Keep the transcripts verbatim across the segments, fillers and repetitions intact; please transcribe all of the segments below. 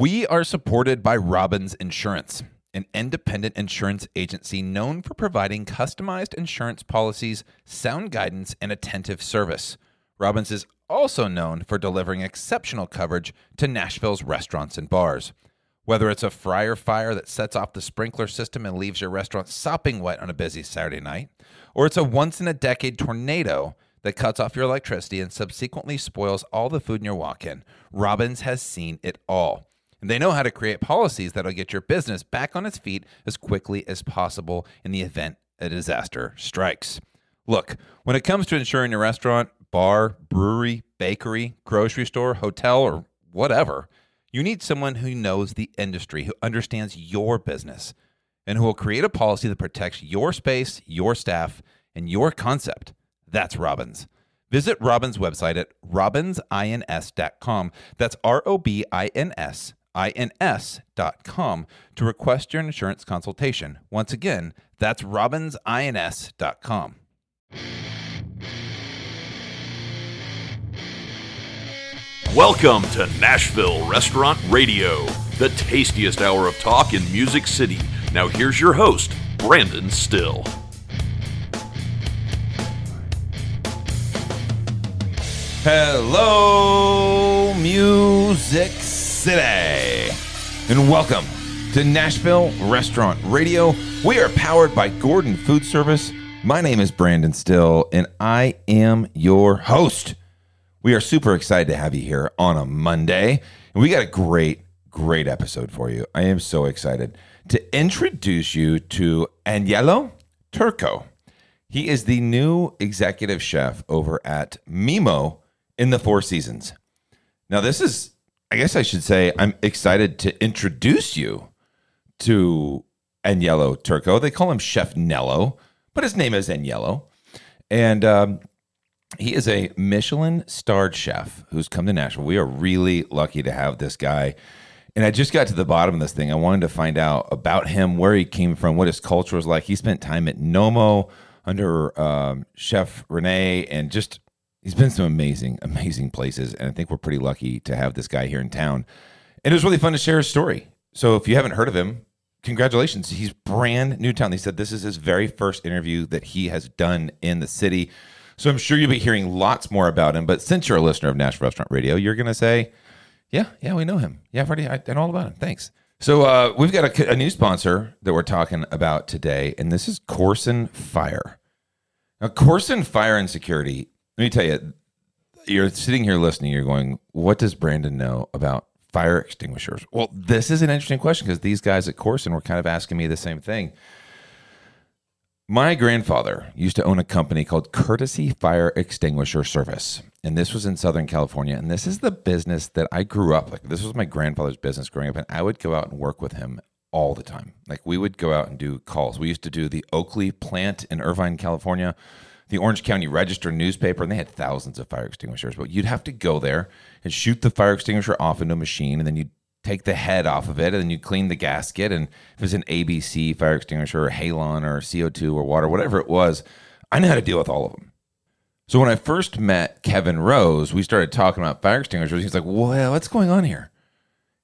We are supported by Robins Insurance, an independent insurance agency known for providing customized insurance policies, sound guidance, and attentive service. Robins is also known for delivering exceptional coverage to Nashville's restaurants and bars. Whether it's a fryer fire that sets off the sprinkler system and leaves your restaurant sopping wet on a busy Saturday night, or it's a once-in-a-decade tornado that cuts off your electricity and subsequently spoils all the food in your walk-in, Robins has seen it all. And they know how to create policies that'll get your business back on its feet as quickly as possible in the event a disaster strikes. Look, when it comes to insuring your restaurant, bar, brewery, bakery, grocery store, hotel, or whatever, you need someone who knows the industry, who understands your business, and who will create a policy that protects your space, your staff, and your concept. That's Robins. Visit Robins' website at robins ins dot com. That's R O B I N S. ins dot com to request your insurance consultation. Once again, that's robins ins dot com. Welcome to Nashville Restaurant Radio, the tastiest hour of talk in Music City. Now here's your host, Brandon Still. Hello, Music City. Today, and welcome to Nashville Restaurant Radio. We are powered by Gordon Food Service. My name is Brandon Still, and I am your host. We are super excited to have you here on a Monday, and we got a great, great episode for you. I am so excited to introduce you to Aniello Turco. He is the new executive chef over at Mimo in the Four Seasons. Now, this is... I guess I should say I'm excited to introduce you to Aniello Turco. They call him Chef Nello, but his name is Aniello. And um, he is a Michelin-starred chef who's come to Nashville. We are really lucky to have this guy. And I just got to the bottom of this thing. I wanted to find out about him, where he came from, what his culture was like. He spent time at Noma under um, Chef Renee, and just... he's been some amazing, amazing places, and I think we're pretty lucky to have this guy here in town. And it was really fun to share his story. So if you haven't heard of him, congratulations. He's brand new town. They said this is his very first interview that he has done in the city. So I'm sure you'll be hearing lots more about him. But since you're a listener of Nashville Restaurant Radio, you're going to say, yeah, yeah, we know him. Yeah, Freddie, I, I know all about him. Thanks. So uh, we've got a, a new sponsor that we're talking about today, and this is Corsen Fire. Now, Corsen Fire and Security... let me tell you, you're sitting here listening, you're going, what does Brandon know about fire extinguishers? Well, this is an interesting question because these guys at Corsen were kind of asking me the same thing. My grandfather used to own a company called Courtesy Fire Extinguisher Service, and this was in Southern California, and this is the business that I grew up with. This was my grandfather's business growing up, and I would go out and work with him all the time. Like, we would go out and do calls. We used to do the Oakley plant in Irvine, California, the Orange County Register newspaper, and they had thousands of fire extinguishers. But you'd have to go there and shoot the fire extinguisher off into a machine, and then you'd take the head off of it, and then you'd clean the gasket. And if it was an A B C fire extinguisher or Halon or C O two or water, whatever it was, I knew how to deal with all of them. So when I first met Kevin Rose, we started talking about fire extinguishers. He's like, well, what's going on here?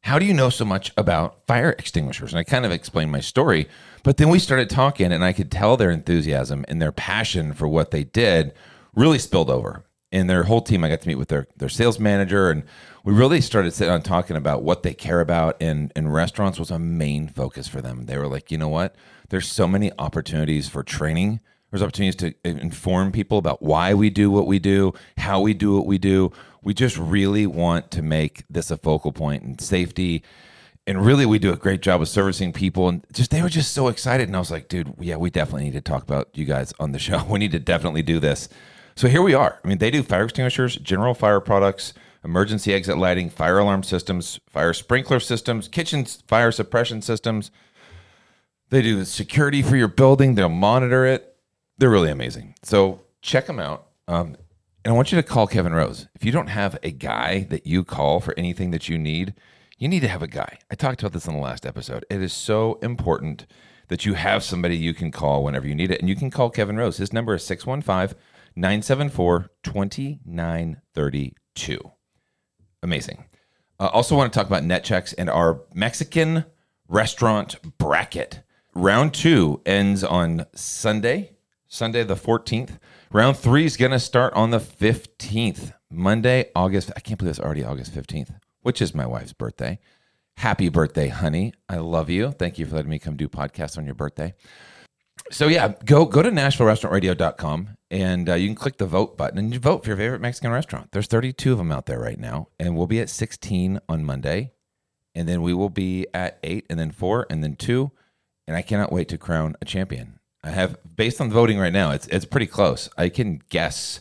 How do you know so much about fire extinguishers? And I kind of explained my story, but then we started talking, and I could tell their enthusiasm and their passion for what they did really spilled over. And their whole team, I got to meet with their, their sales manager, and we really started sitting on talking about what they care about, and, and restaurants was a main focus for them. They were like, you know what? There's so many opportunities for training. There's opportunities to inform people about why we do what we do, how we do what we do. We just really want to make this a focal point in safety. And really, we do a great job of servicing people. And just they were just so excited. And I was like, dude, yeah, we definitely need to talk about you guys on the show. We need to definitely do this. So here we are. I mean, they do fire extinguishers, general fire products, emergency exit lighting, fire alarm systems, fire sprinkler systems, kitchen fire suppression systems. They do security for your building. They'll monitor it. They're really amazing. So check them out. Um, and I want you to call Kevin Rose. If you don't have a guy that you call for anything that you need, you need to have a guy. I talked about this in the last episode. It is so important that you have somebody you can call whenever you need it. And you can call Kevin Rose. His number is six one five, nine seven four, two nine three two. Amazing. I uh, also want to talk about net checks and our Mexican restaurant bracket. Round two ends on Sunday, Sunday the fourteenth. Round three is going to start on the fifteenth, Monday, August. I can't believe it's already August fifteenth, which is my wife's birthday. Happy birthday, honey. I love you. Thank you for letting me come do podcasts on your birthday. So yeah, go go to Nashville Restaurant Radio dot com and uh, you can click the vote button and you vote for your favorite Mexican restaurant. There's thirty-two of them out there right now. And we'll be at sixteen on Monday. And then we will be at eight and then four and then two. And I cannot wait to crown a champion. I have, based on the voting right now, it's it's pretty close. I can guess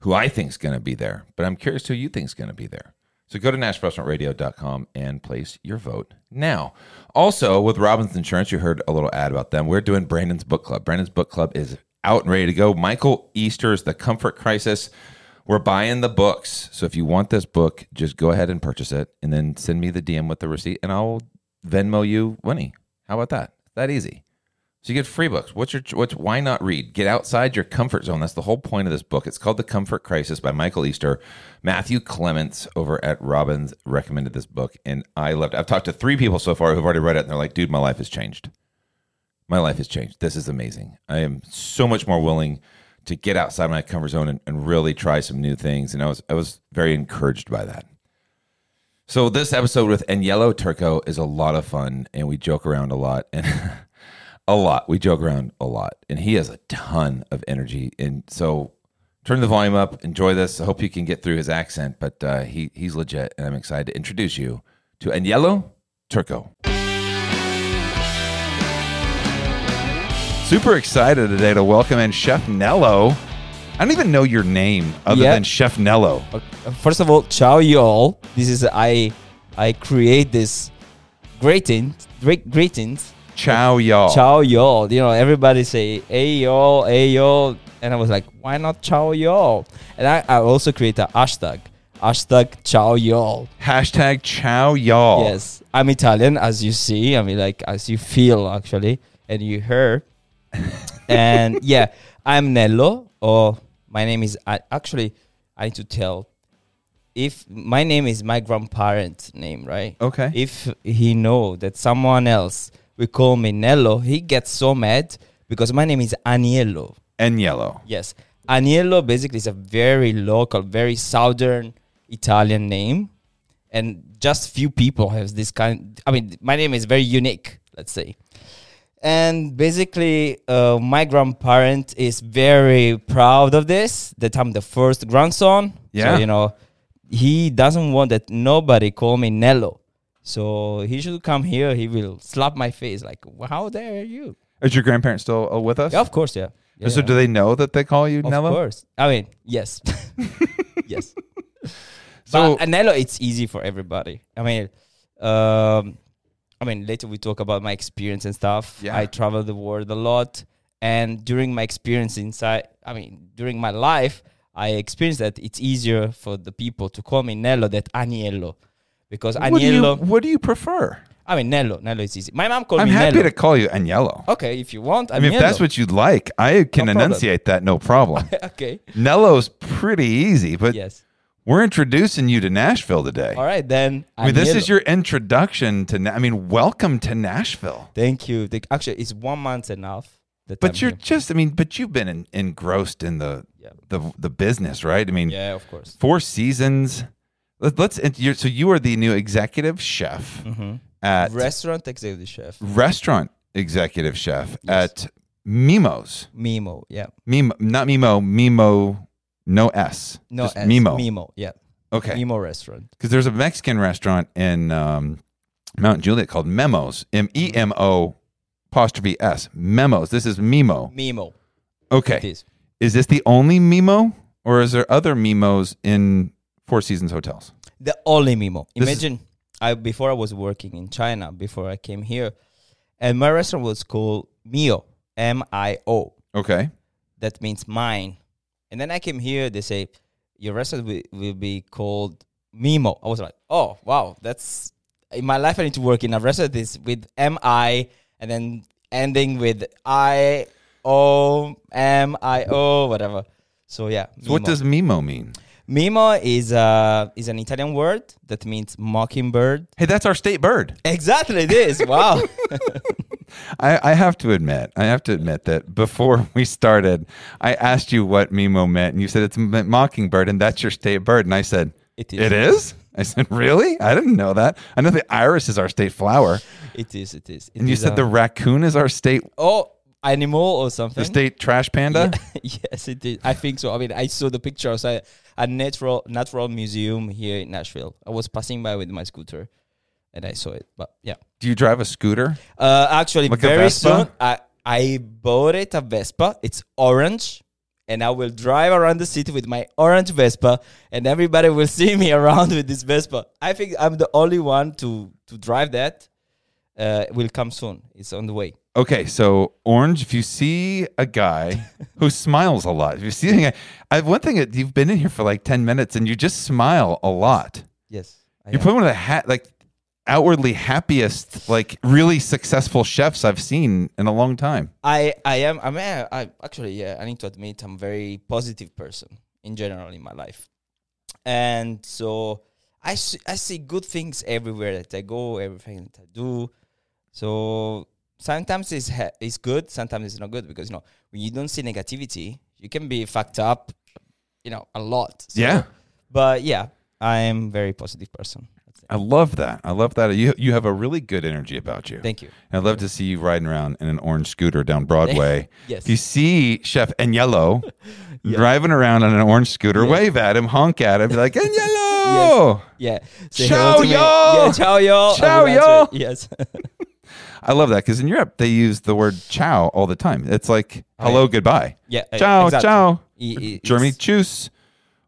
who I think is going to be there, but I'm curious who you think is going to be there. So go to Nashville Restaurant Radio dot com and place your vote now. Also, with Robins Insurance, you heard a little ad about them. We're doing Brandon's Book Club. Brandon's Book Club is out and ready to go. Michael Easter's The Comfort Crisis. We're buying the books. So if you want this book, just go ahead and purchase it, and then send me the D M with the receipt, and I'll Venmo you money. How about that? That easy. So you get free books. What's your what's why not read? Get outside your comfort zone. That's the whole point of this book. It's called The Comfort Crisis by Michael Easter. Matthew Clements over at Robins recommended this book, and I loved it. I've talked to three people so far who've already read it, and they're like, dude, my life has changed. My life has changed. This is amazing. I am so much more willing to get outside my comfort zone and, and really try some new things. And I was I was very encouraged by that. So this episode with Aniello Turco is a lot of fun, and we joke around a lot. And a lot. We joke around a lot. And he has a ton of energy. And so turn the volume up. Enjoy this. I hope you can get through his accent, but uh, he he's legit, and I'm excited to introduce you to Aniello Turco. Super excited today to welcome in Chef Nello. I don't even know your name other yeah. than Chef Nello. First of all, ciao y'all. This is I I create this greetings, great greetings. Ciao y'all. Ciao y'all. You know, everybody say hey y'all, hey y'all, and I was like, why not ciao y'all? And I, I also create a hashtag, hashtag ciao y'all. Hashtag ciao y'all. Yes, I'm Italian, as you see. I mean, like as you feel actually, and you hear. And yeah, I'm Nello. Or my name is, I actually, I need to tell, if my name is my grandparents' name, right? Okay. If he know that someone else will call me Nello, he gets so mad because my name is Aniello. Aniello. Yes. Aniello basically is a very local, very southern Italian name. And just few people have this kind, I mean, my name is very unique, let's say. And basically, uh, my grandparent is very proud of this, that I'm the first grandson. Yeah. So, you know, he doesn't want that nobody call me Nello. So he should come here. He will slap my face like, how dare you? Is your grandparents still uh, with us? Yeah, of course, yeah. yeah. So do they know that they call you of Nello? Of course. I mean, yes. yes. So but, uh, Nello, it's easy for everybody. I mean... Um, I mean, later we talk about my experience and stuff. Yeah. I travel the world a lot. And during my experience inside, I mean, during my life, I experienced that it's easier for the people to call me Nello than Aniello. Because what Aniello... Do you, what do you prefer? I mean, Nello. Nello is easy. My mom called I'm me Nello. I'm happy to call you Aniello. Okay, if you want, Aniello. I mean, if that's what you'd like, I can no enunciate that, no problem. Okay. Nello's pretty easy, but... Yes. We're introducing you to Nashville today. All right, then. I mean, this is your introduction to, Na- I mean, welcome to Nashville. Thank you. Actually, it's one month enough. But you're here. just, I mean, but you've been in, engrossed in the, yeah. the the business, right? I mean, yeah, of course. Four Seasons. Let, let's, you're, so you are the new executive chef mm-hmm. at. Restaurant executive chef. Restaurant executive chef yes. at Mimo's. Mimo, yeah. Mimo, not Mimo, Mimo. No S. No S. Mimo. Mimo, yeah. Okay. Mimo restaurant. Because there's a Mexican restaurant in um, Mount Juliet called Memo's. M E M O apostrophe S. Memo's. This is Mimo. Mimo. Okay. It is. Is this the only Mimo? Or is there other Mimos in Four Seasons hotels? The only Mimo. This Imagine, is- I before I was working in China, before I came here, and my restaurant was called Mio. M I O. Okay. That means mine. And then I came here, they say, your restaurant will, will be called Mimo. I was like, oh, wow, that's... In my life, I need to work in a restaurant that's with M I and then ending with I O M I O, whatever. So, yeah. So what does Mimo mean? Mimo is uh, is an Italian word that means mockingbird. Hey, that's our state bird. Exactly, it is. Wow. I, I have to admit, I have to admit that before we started, I asked you what Mimo meant, and you said it's mockingbird, and that's your state bird. And I said, it is. It is? I said, really? I didn't know that. I know the iris is our state flower. It is, it is. It and you is said a... the raccoon is our state... Oh, animal or something. The state trash panda? Yeah. Yes, it is. I think so. I mean, I saw the pictures at a natural, natural museum here in Nashville. I was passing by with my scooter, and I saw it, but yeah. Do you drive a scooter? Uh, actually, like very soon, I, I bought it a Vespa. It's orange. And I will drive around the city with my orange Vespa, and everybody will see me around with this Vespa. I think I'm the only one to, to drive that. Uh, it will come soon. It's on the way. Okay, so orange, if you see a guy who smiles a lot, if you see a guy, I have one thing that you've been in here for like ten minutes, and you just smile a lot. Yes. I You're am. probably one of the ha- like outwardly happiest, like really successful chefs I've seen in a long time. I, I am. I mean, I actually, yeah, I need to admit I'm a very positive person in general in my life. And so I, I see good things everywhere that I go, everything that I do. So sometimes it's, ha- it's good, sometimes it's not good, because, you know, when you don't see negativity, you can be fucked up, you know, a lot. So, yeah. But yeah, I am a very positive person. I love that. I love that. You you have a really good energy about you. Thank you. And I'd love to see you riding around in an orange scooter down Broadway. Yes. If you see Chef Aniello yeah. driving around on an orange scooter, yeah. wave at him, honk at him, be like, Aniello! Yes. Yeah. Say ciao, y'all! Yeah, ciao, y'all! Ciao, y'all! Yes. I love that, because in Europe, they use the word ciao all the time. It's like, hello, oh, yeah. goodbye. Yeah. Ciao, exactly. ciao. E- Germany, tschüss.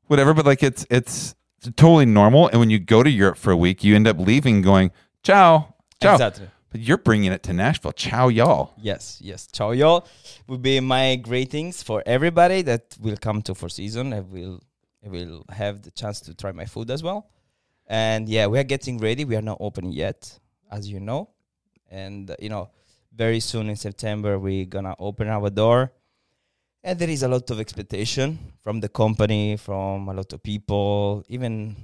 Whatever, but like it's it's... totally normal, and when you go to Europe for a week, you end up leaving going, ciao, ciao. Exactly. But you're bringing it to Nashville. Ciao, y'all. Yes, yes. Ciao, y'all would be my greetings for everybody that will come to Four Seasons. I will, I will have the chance to try my food as well. And yeah, we are getting ready. We are not open yet, as you know. And, uh, you know, very soon in September, we're going to open our door. And there is a lot of expectation from the company, from a lot of people, even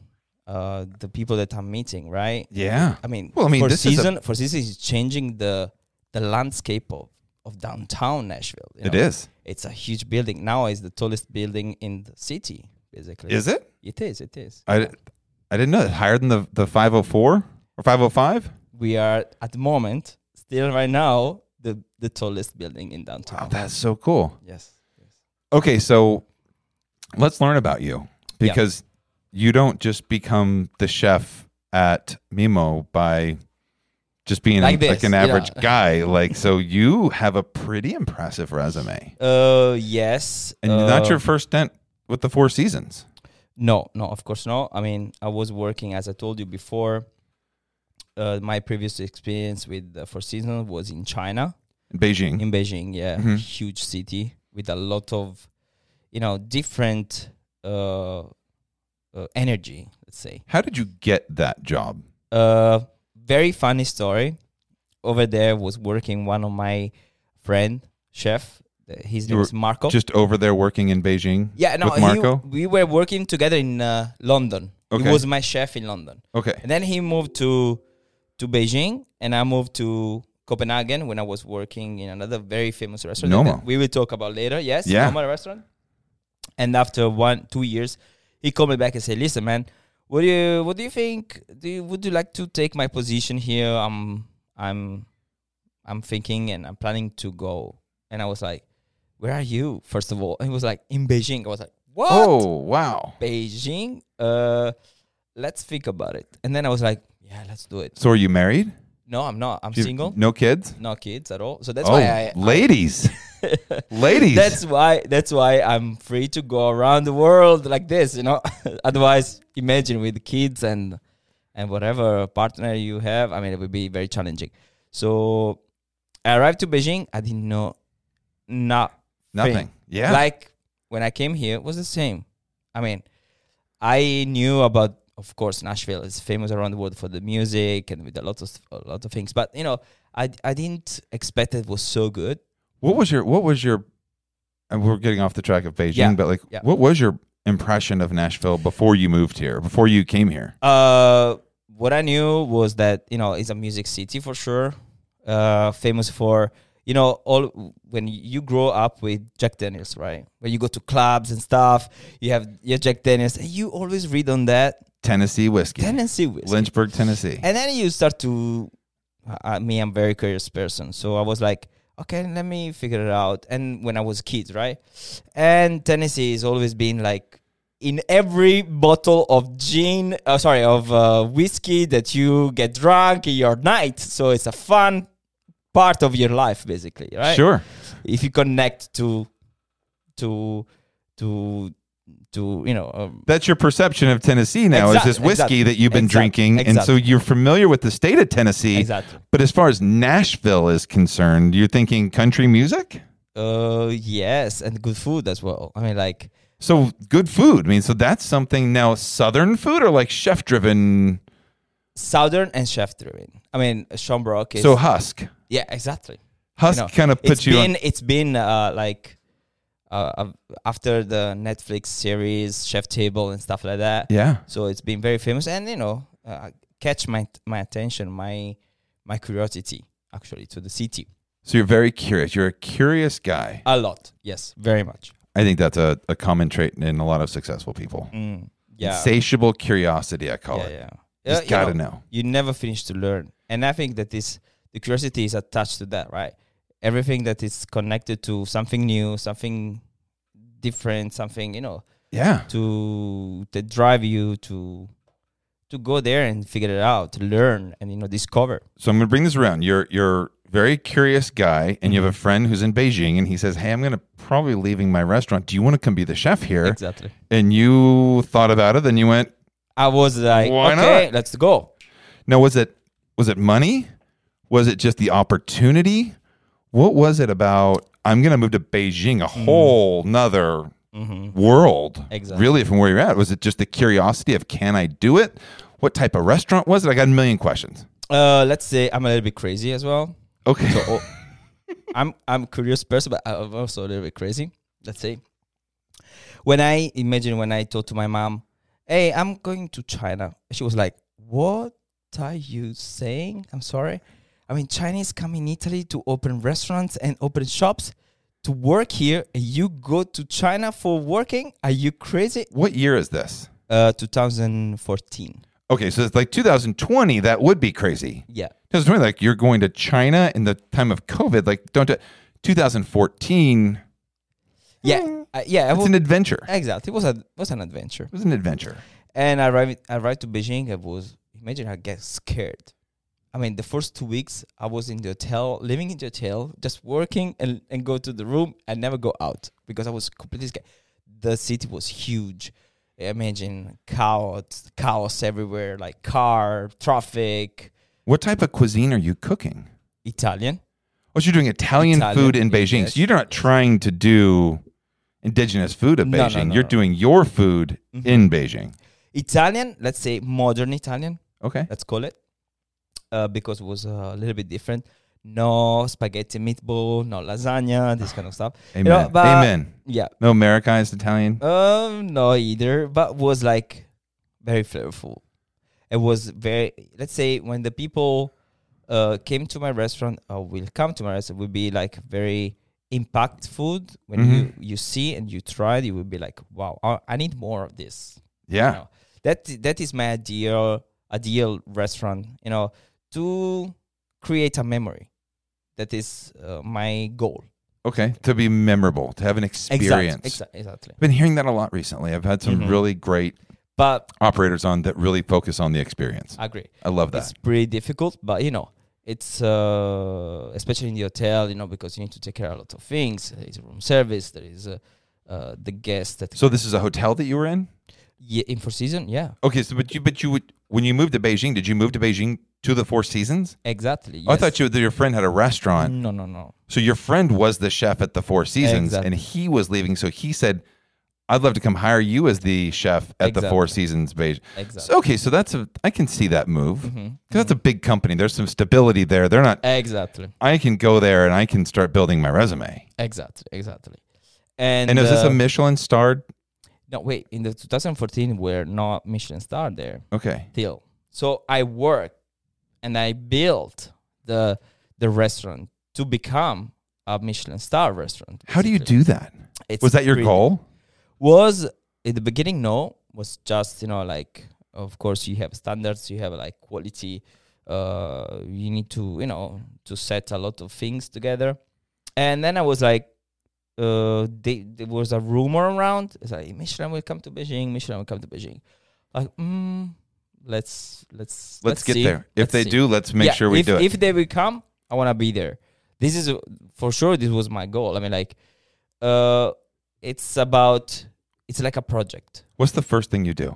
uh, the people that I'm meeting, right? Yeah. I mean, well, I mean, Four Seasons is changing the the landscape of, of downtown Nashville. You know? It is. It's a huge building. Now it's the tallest building in the city, basically. Is it? It is, it is. I, yeah. d- I didn't know. Higher than the, the five oh four or five oh five? We are, at the moment, still right now, the, the tallest building in downtown. Wow, that's so cool. Yes. Okay, so let's learn about you, because yeah. you don't just become the chef at Mimo by just being like, like an average yeah. guy. Like, so you have a pretty impressive resume. Uh, yes. And uh, not your first stint with the Four Seasons. No, no, of course not. I mean, I was working, as I told you before, uh, my previous experience with the Four Seasons was in China. In Beijing. In Beijing, yeah. Mm-hmm. Huge city. With a lot of, you know, different uh, uh, energy, let's say. How did you get that job? Uh, very funny story. Over there was working one of my friend, chef. His name is Marco. Just over there working in Beijing? Yeah, no, with Marco? He, we were working together in uh, London. Okay. He was my chef in London. Okay. And then he moved to to Beijing, and I moved to Copenhagen when I was working in another very famous restaurant. Noma. We will talk about later. Yes, yeah. Noma restaurant. And after one, two years, he called me back and said, "Listen, man, what do you, what do you think? Do you, would you like to take my position here? I'm, I'm, I'm thinking and I'm planning to go." And I was like, "Where are you? First of all," and he was like, "In Beijing." I was like, "What? Oh, wow, Beijing? Uh, let's think about it." And then I was like, "Yeah, let's do it." So, are you married? No, I'm not. I'm single. No kids? No kids at all. So that's oh, why I... Ladies. I, ladies. That's why That's why I'm free to go around the world like this, you know. Otherwise, imagine with kids and and whatever partner you have. I mean, it would be very challenging. So I arrived to Beijing. I didn't know not nothing. Nothing. Yeah. Like when I came here, it was the same. I mean, I knew about... Of course, Nashville is famous around the world for the music and with a lot of a lot of things. But you know, I, I didn't expect it was so good. What was your What was your? And we're getting off the track of Beijing, yeah. but like, yeah. what was your impression of Nashville before you moved here, before you came here? Uh, what I knew was that, you know, it's a music city for sure. Uh, famous for, you know, all when you grow up with Jack Daniels, right? When you go to clubs and stuff, you have your Jack Daniels. And you always read on that. Tennessee whiskey. Tennessee whiskey. Lynchburg, Tennessee. And then you start to, I mean, I'm a very curious person. So I was like, okay, let me figure it out. And when I was a kid, right? And Tennessee has always been like in every bottle of gin, uh, sorry, of uh, whiskey that you get drunk in your night. So it's a fun part of your life, basically, right? Sure. If you connect to, to, to, to, you know. Um, That's your perception of Tennessee now, exactly, is this whiskey exactly, that you've been exactly, drinking. Exactly. And so you're familiar with the state of Tennessee. Exactly. But as far as Nashville is concerned, you're thinking country music? Uh, yes, and good food as well. I mean, like. So good food. I mean, so that's something now, Southern food or like chef-driven? Southern and chef-driven. I mean, Sean Brock is. So husk. Yeah, exactly. Husk you know, kind of puts you been, on. It's been uh, like. Uh, after the Netflix series Chef Table and stuff like that, yeah. So it's been very famous, and you know, uh, catch my my attention, my my curiosity actually to the city. So you're very curious. You're a curious guy. A lot, yes, very much. I think that's a, a common trait in a lot of successful people. Mm, yeah, insatiable curiosity, I call yeah, it. Yeah, yeah. Just uh, gotta you know, know. You never finish to learn, and I think that this the curiosity is attached to that, right? Everything that is connected to something new, something different, something, you know, yeah, to to drive you to to go there and figure it out, to learn and, you know, discover. So I'm gonna bring this around. You're you're a very curious guy, and mm-hmm. you have a friend who's in Beijing, and he says, "Hey, I'm gonna probably leaving my restaurant. Do you want to come be the chef here?" Exactly. And you thought about it, then you went. I was like, "Why okay, not? Let's go." Now, was it was it money? Was it just the opportunity? What was it about, I'm going to move to Beijing, a whole mm. nother mm-hmm. world, exactly. really, from where you're at? Was it just the curiosity of, can I do it? What type of restaurant was it? I got a million questions. Uh, let's say I'm a little bit crazy as well. Okay. So, oh, I'm I'm a curious person, but I'm also a little bit crazy. Let's say. When I, imagine when I told to my mom, hey, I'm going to China. She was like, what are you saying? I'm sorry. I mean, Chinese come in Italy to open restaurants and open shops to work here. And you go to China for working? Are you crazy? What year is this? Uh, two thousand fourteen. Okay, so it's like two thousand twenty. That would be crazy. Yeah. two thousand twenty, like you're going to China in the time of COVID. Like, don't do it. twenty fourteen. Yeah. Mm, uh, yeah. It's an adventure. Exactly. It was, a, it was an adventure. It was an adventure. And I arrived, I arrived to Beijing. I was, imagine I get scared. I mean, the first two weeks, I was in the hotel, living in the hotel, just working and, and go to the room and never go out because I was completely scared. The city was huge. Imagine chaos, chaos everywhere, like car, traffic. What type of cuisine are you cooking? Italian. Oh, so you're doing Italian, Italian food in Beijing. Yes. So you're not trying to do indigenous food of no, Beijing. No, no, you're no. doing your food mm-hmm. in Beijing. Italian, let's say modern Italian. Okay. Let's call it. Uh, because it was uh, a little bit different. No spaghetti meatball, no lasagna, this kind of stuff. Amen. You know, but, Amen. Yeah. No Americanized Italian? Um, no either, but was like very flavorful. It was very, let's say when the people uh, came to my restaurant or will come to my restaurant, it would be like very impactful food. When mm-hmm. you, you see and you try it, you would be like, wow, I, I need more of this. Yeah. You know, that that is my ideal ideal restaurant, you know, to create a memory. That is uh, my goal. Okay, to be memorable, to have an experience. Exactly, exactly. I've been hearing that a lot recently. I've had some mm-hmm. really great but operators on that really focus on the experience. I agree. I love that. It's pretty difficult, but, you know, it's, uh, especially in the hotel, you know, because you need to take care of a lot of things. There is room service. There is uh, uh, the guest. That so this is a hotel that you were in? Yeah, in Four Seasons, yeah. Okay, so but you, but you would, when you moved to Beijing, did you move to Beijing to the Four Seasons? Exactly. Yes. Oh, I thought you, your friend had a restaurant. No, no, no. So your friend was the chef at the Four Seasons, exactly. and he was leaving. So he said, "I'd love to come hire you as the chef at exactly. the Four Seasons Beijing." Exactly. So, okay, so that's a I can see that move because mm-hmm. mm-hmm. that's a big company. There's some stability there. They're not exactly. I can go there and I can start building my resume. Exactly, exactly. And and is uh, this a Michelin starred? No, wait. In the twenty fourteen, we're not Michelin star there. Okay. Still. So I worked and I built the the restaurant to become a Michelin star restaurant. How do you do that? It's was that your really, goal? Was in the beginning, no. Was just, you know, like, of course, you have standards. You have, like, quality. Uh, you need to, you know, to set a lot of things together. And then I was like, Uh, they, there was a rumor around. It's like Michelin will come to Beijing. Michelin will come to Beijing. Like, mm, let's let's let's, let's get see. there. If let's they see. do, let's make yeah, sure we if, do it. If they will come, I want to be there. This is uh, for sure. This was my goal. I mean, like, uh, it's about it's like a project. What's the first thing you do?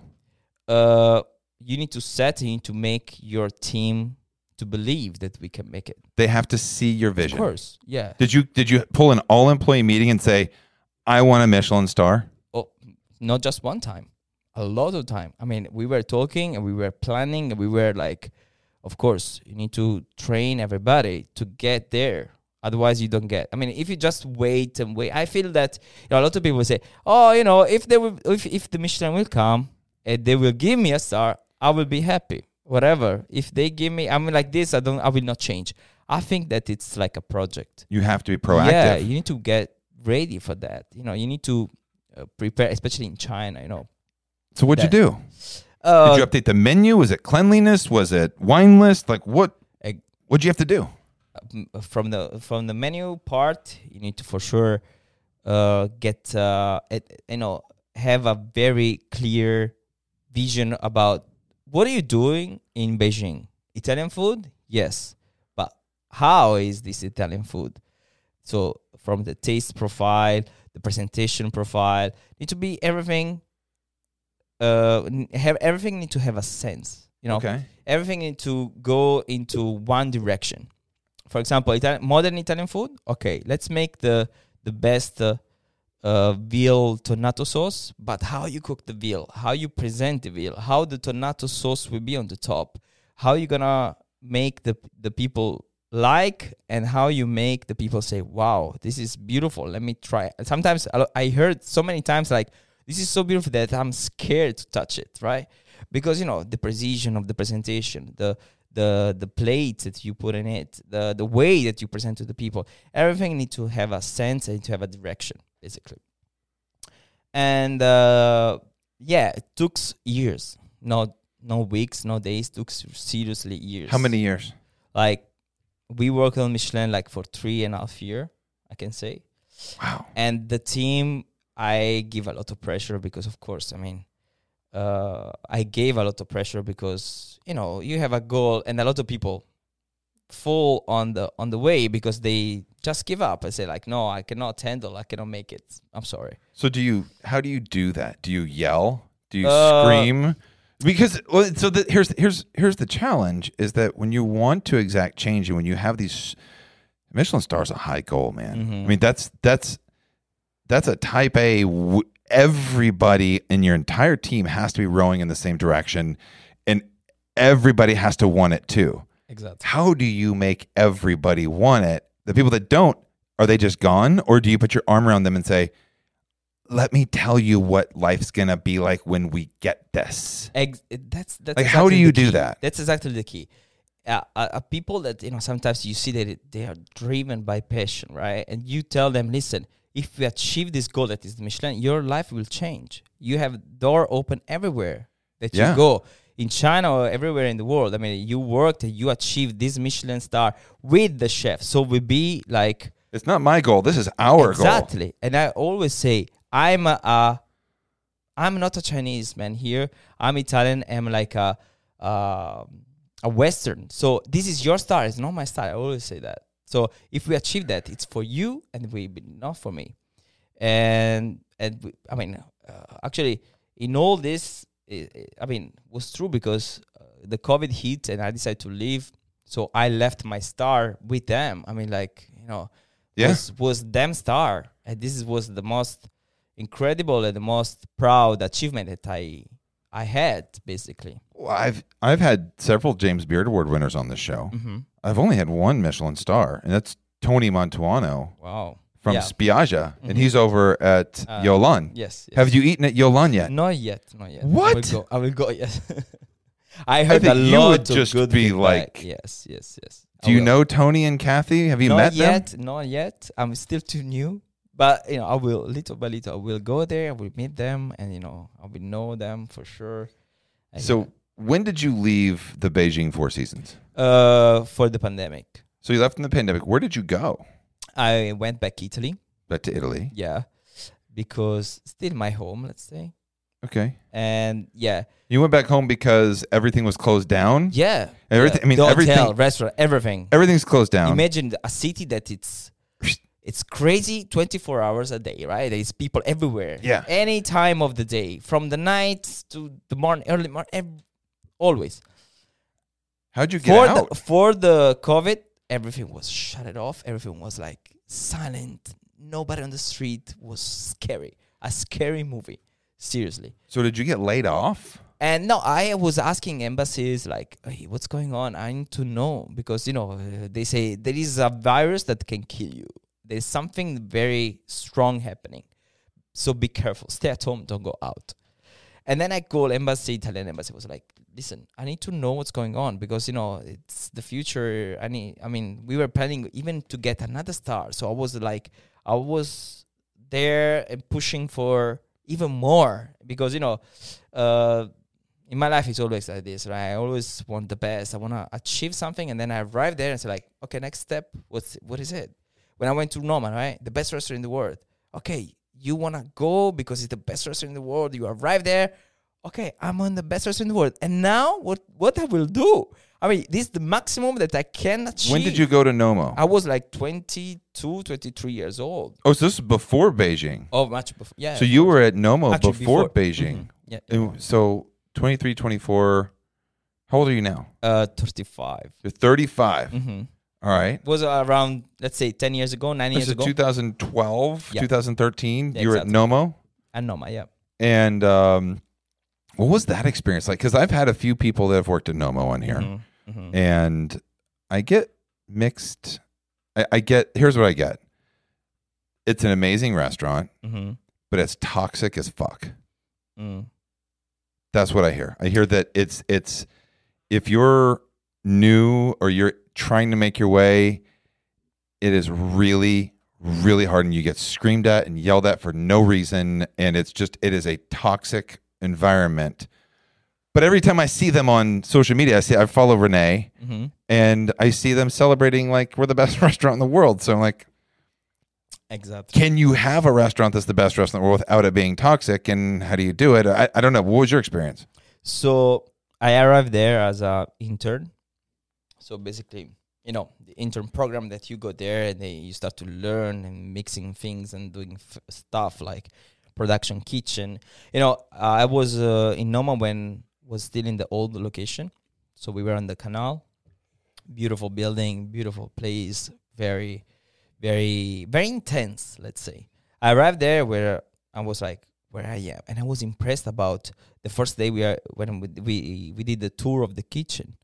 Uh, you need to set. You need to make your team to believe that we can make it. They have to see your vision. Of course, yeah. Did you did you pull an all-employee meeting and say, I want a Michelin star? Oh, not just one time. A lot of time. I mean, we were talking and we were planning and we were like, of course, you need to train everybody to get there. Otherwise, you don't get. I mean, if you just wait and wait, I feel that, you know, a lot of people say, oh, you know, if they will, if, if the Michelin will come and they will give me a star, I will be happy. Whatever, if they give me, I'm like this, I don't, I will not change. I think that it's like a project. You have to be proactive. Yeah, you need to get ready for that. You know, you need to uh, prepare, especially in China, you know. So what'd that. you do? Uh, Did you update the menu? Was it cleanliness? Was it wine list? Like what, uh, what'd you have to do? From the from the menu part, you need to for sure uh, get, uh, at, you know, have a very clear vision about what are you doing in Beijing? Italian food? Yes. But how is this Italian food? So from the taste profile, the presentation profile, need to be everything, uh, have everything need to have a sense. You know, okay. Everything need to go into one direction. For example, Italian, modern Italian food? Okay, let's make the, the best uh, Uh, veal tonnato sauce, but how you cook the veal, how you present the veal, how the tonnato sauce will be on the top, how you gonna make the the people like, and how you make the people say, wow, this is beautiful, let me try it. Sometimes I heard so many times like, this is so beautiful that I'm scared to touch it, right? Because, you know, the precision of the presentation, the the the plates that you put in it, the the way that you present to the people, everything need to have a sense and to have a direction. Basically. And uh, yeah, it took years. No no weeks, no days. It took seriously years. How many years? Like, we worked on Michelin like for three and a half years, I can say. Wow. And the team, I give a lot of pressure because, of course, I mean, uh, I gave a lot of pressure because, you know, you have a goal and a lot of people fall on the on the way because they just give up and say like, no, I cannot handle, I cannot make it, I'm sorry. So do you, how do you do that? Do you yell? Do you uh, scream? Because, well, so the, here's here's here's the challenge is that when you want to exact change and when you have these, Michelin stars a high goal, man. Mm-hmm. I mean, that's that's that's a type A. Everybody in your entire team has to be rowing in the same direction and everybody has to want it too. Exactly. How do you make everybody want it? The people that don't, are they just gone? Or do you put your arm around them and say, let me tell you what life's going to be like when we get this? Ex- that's, that's like, exactly how do you do that? That's exactly the key. Uh, uh, people that, you know, sometimes you see that it, they are driven by passion, right? And you tell them, listen, if we achieve this goal that is Michelin, your life will change. You have door open everywhere that yeah. you go. In China or everywhere in the world, I mean, you worked and you achieved this Michelin star with the chef. So we be like... It's not my goal. This is our exactly. goal. Exactly. And I always say, I'm a, a... I'm not a Chinese man here. I'm Italian. I'm like a, a, a Western. So this is your star. It's not my star. I always say that. So if we achieve that, it's for you and we not for me. And, and we, I mean, uh, actually, in all this... I mean, it was true because uh, the COVID hit and I decided to leave. So I left my star with them. I mean, like, you know, yeah. was, was them star. And this was the most incredible and the most proud achievement that I I had, basically. Well, I've, I've had several James Beard Award winners on this show. Mm-hmm. I've only had one Michelin star, and that's Tony Montuono. Wow. from yeah. Spiaggia, mm-hmm. and he's over at uh, Yolan. Yes, yes. Have you eaten at Yolan yet? Not yet, not yet. What? I will go, I will go yes. I heard I a lot you would of just good be feedback. Like, yes, yes, yes. Do I you will. know Tony and Kathy? Have you not met yet, them? Not yet. I'm still too new. But, you know, I will, little by little, I will go there, I will meet them, and, you know, I will know them for sure. And so yeah. when did you leave the Beijing Four Seasons? Uh, for the pandemic. So you left in the pandemic. Where did you go? I went back to Italy. Back to Italy? Yeah. Because still my home, let's say. Okay. And yeah. You went back home because everything was closed down? Yeah. Everything. Yeah. I mean, the everything. Hotel, restaurant, everything. Everything's closed down. Imagine a city that it's it's crazy twenty-four hours a day, right? There's people everywhere. Yeah. Any time of the day, from the night to the morning, early morning, ev- always. How'd you get for out? The, for the COVID, everything was shut it off. Everything was like silent. Nobody on the street. Was scary. A scary movie. Seriously. So did you get laid off? And no, I was asking embassies like, hey, what's going on? I need to know. Because, you know, uh, they say there is a virus that can kill you. There's something very strong happening. So be careful. Stay at home. Don't go out. And then I called embassy, Italian embassy. Was like, listen, I need to know what's going on because, you know, it's the future. I need, I mean, we were planning even to get another star. So I was like, I was there and pushing for even more because, you know, uh, in my life, it's always like this, right? I always want the best. I want to achieve something. And then I arrived there and said like, okay, next step. What's, what is it? When I went to Noma, right? The best restaurant in the world. Okay. You want to go because it's the best restaurant in the world. You arrive there. Okay, I'm on the best restaurant in the world. And now what, what I will do? I mean, this is the maximum that I can achieve. When did you go to Noma? I was like twenty-two, twenty-three years old. Oh, so this is before Beijing. Oh, much before. Yeah. So you were at Noma before, before Beijing. Mm-hmm. Yeah. So twenty-three, twenty-four. How old are you now? Uh, thirty-five. You're thirty-five. Mm-hmm. All right. It was around, let's say, ten years ago, nine years ago. twenty twelve, yeah. twenty thirteen. Yeah, you were exactly. at Nomo? At Noma, yeah. And um, what was that experience like? Because I've had a few people that have worked at Nomo on here. Mm-hmm, mm-hmm. And I get mixed. I, I get, here's what I get. It's an amazing restaurant, mm-hmm. but it's toxic as fuck. Mm. That's what I hear. I hear that it's it's, if you're new or you're trying to make your way, it is really, really hard, and you get screamed at and yelled at for no reason, and it's just, it is a toxic environment. But every time I see them on social media, I see, I follow Renee, mm-hmm. and I see them celebrating like we're the best restaurant in the world. So I'm like, exactly. Can you have a restaurant that's the best restaurant in the world without it being toxic, and how do you do it? I, I don't know. What was your experience? So I arrived there as an intern. So basically, you know, the intern program that you go there and they, you start to learn and mixing things and doing f- stuff like production kitchen. You know, uh, I was uh, in Noma when was still in the old location. So we were on the canal. Beautiful building, beautiful place. Very, very, very intense, let's say. I arrived there where I was like, where I am. And I was impressed about the first day we are when we we, we did the tour of the kitchen.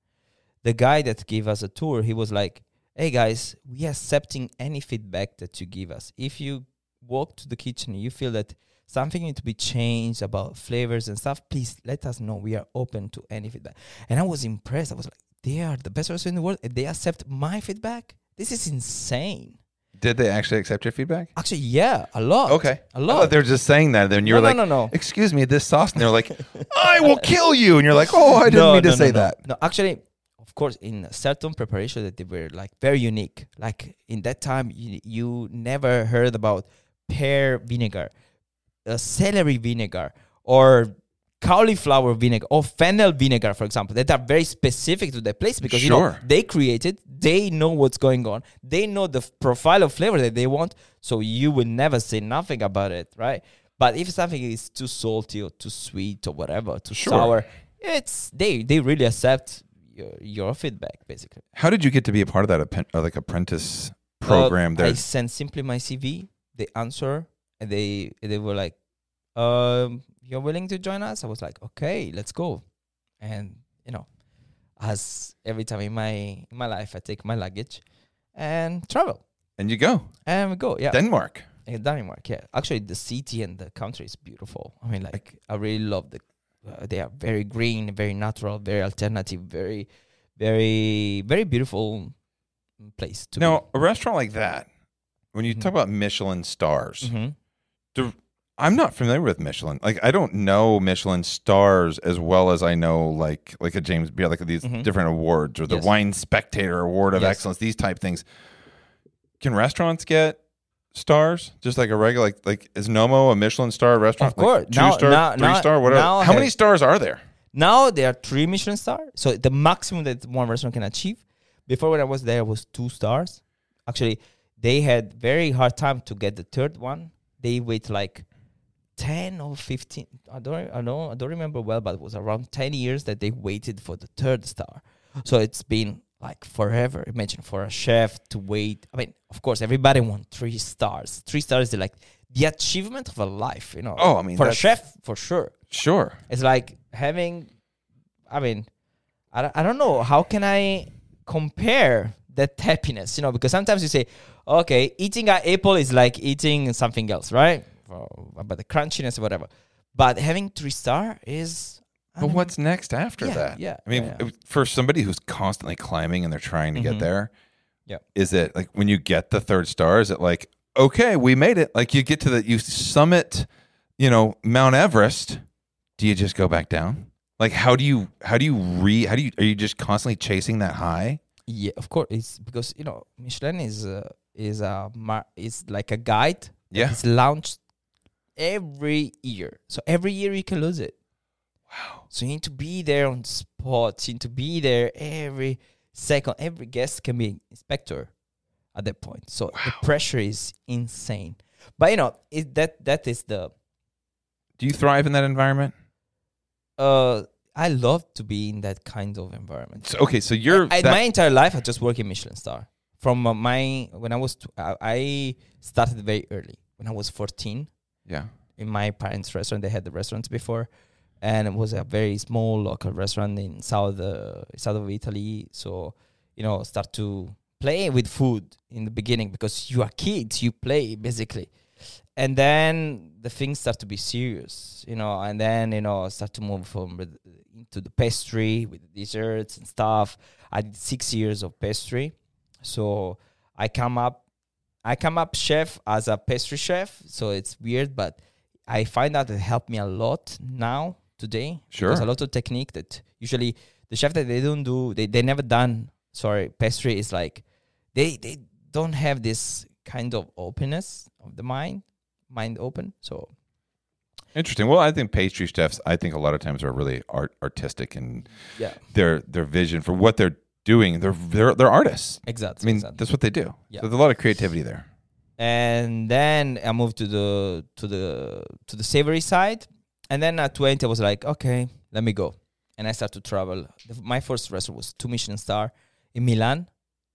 The guy that gave us a tour, he was like, hey, guys, we are accepting any feedback that you give us. If you walk to the kitchen and you feel that something needs to be changed about flavors and stuff, please let us know. We are open to any feedback. And I was impressed. I was like, they are the best restaurant in the world, and they accept my feedback? This is insane. Did they actually accept your feedback? Actually, yeah, a lot. Okay. A lot. They're just saying that. Then you're no, like, no, no, no. Excuse me, this sauce. And they're like, I will kill you. And you're like, oh, I didn't no, mean to no, say no, no. that. No, actually... Of course, in certain preparation that they were like very unique. Like in that time, you, you never heard about pear vinegar, uh, celery vinegar, or cauliflower vinegar, or fennel vinegar, for example, that are very specific to the place because sure. you know, they created, they know what's going on, they know the f- profile of flavor that they want, so you will never say nothing about it, right? But if something is too salty or too sweet or whatever, too sure. sour, it's they they really accept Your, your feedback, basically. How did you get to be a part of that appen- uh, like apprentice program? Uh, there, I sent simply my C V. They answer, and they they were like, um, "You're willing to join us?" I was like, "Okay, let's go." And you know, as every time in my in my life, I take my luggage and travel. And you go. And we go, yeah. Denmark. In Denmark, yeah. Actually, the city and the country is beautiful. I mean, like, I, I really love the... Uh, they are very green, very natural, very alternative, very, very, very beautiful place to now, be. A restaurant like that, when you mm-hmm. talk about Michelin stars, mm-hmm. do, I'm not familiar with Michelin. Like, I don't know Michelin stars as well as I know, like, like a James Beard, like these mm-hmm. different awards, or the yes. Wine Spectator Award of yes. Excellence, these type things. Can restaurants get stars? Just like a regular, like, like is Noma a Michelin star restaurant? Of course. Like two now, star, now, three now, star, whatever. How has, many stars are there? Now there are three Michelin stars. So the maximum that one restaurant can achieve. Before when I was there was two stars. Actually, they had very hard time to get the third one. They wait like ten or fifteen. I don't, I know, I don't remember well, but it was around ten years that they waited for the third star. So it's been like forever. Imagine for a chef to wait. I mean, of course, everybody wants three stars. Three stars is like the achievement of a life, you know. Oh, I mean, for a chef, for sure. Sure. It's like having, I mean, I, I don't know. How can I compare that happiness, you know? Because sometimes you say, okay, eating an apple is like eating something else, right? Oh, about the crunchiness or whatever. But having three star is... But what's next after yeah, that? Yeah, I mean, yeah, yeah. for somebody who's constantly climbing and they're trying to mm-hmm. get there, yeah. is it like when you get the third star, is it like, okay, we made it? Like you get to the, you summit, you know, Mount Everest. Do you just go back down? Like, how do you, how do you re, how do you, are you just constantly chasing that high? Yeah, of course. It's because, you know, Michelin is, uh, is, a, is like a guide. Yeah. It's launched every year. So every year you can lose it. Wow. So you need to be there on the spot. You need to be there every second. Every guest can be an inspector at that point. So wow. the pressure is insane. But, you know, it, that that is the... Do you thrive in that environment? Uh, I love to be in that kind of environment. So, okay, so you're... I, that- my entire life, I just work in Michelin star. From uh, my... When I was... T- I, I started very early. When I was fourteen. Yeah. In my parents' restaurant. They had the restaurants before. And it was a very small local restaurant in south, uh, south of Italy. So, you know, start to play with food in the beginning because you are kids, you play basically. And then the things start to be serious, you know, and then, you know, start to move from into the pastry with the desserts and stuff. I did six years of pastry. So I come up, I come up chef as a pastry chef. So it's weird, but I find out it helped me a lot now. Today, sure, there's a lot of technique that usually the chef that they don't do, they, they never done. Sorry, pastry is like they they don't have this kind of openness of the mind, mind open. So interesting. Well, I think pastry chefs, I think a lot of times are really art, artistic and yeah. their their vision for what they're doing. They're they're they're artists. Exactly. I mean, exactly. that's what they do. Yeah. So there's a lot of creativity there. And then I moved to the to the to the savory side. And then at twenty, I was like, okay, let me go. And I started to travel. The, my first restaurant was two Michelin star in Milan,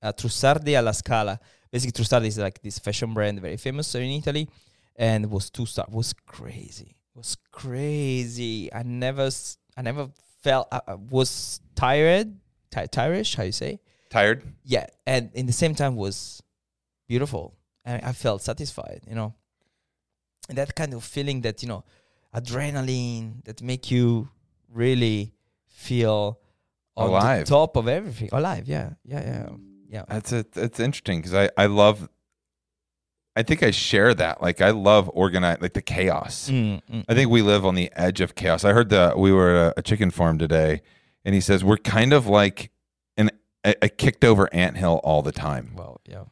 uh, Trussardi alla Scala. Basically, Trussardi is like this fashion brand, very famous in Italy. And it was two star. It was crazy. It was crazy. I never I never felt, I, I was tired, t- tirish, how you say? Tired? Yeah. And in the same time was beautiful. And I felt satisfied, you know. And that kind of feeling that, you know, adrenaline that make you really feel on alive. The top of everything. Alive, yeah, yeah, yeah, yeah. That's a, that's interesting because I, I love. I think I share that. Like I love organize like the chaos. Mm, mm, I think we live on the edge of chaos. I heard that we were at a chicken farm today, and he says we're kind of like an a, a kicked over anthill all the time. Well, yeah.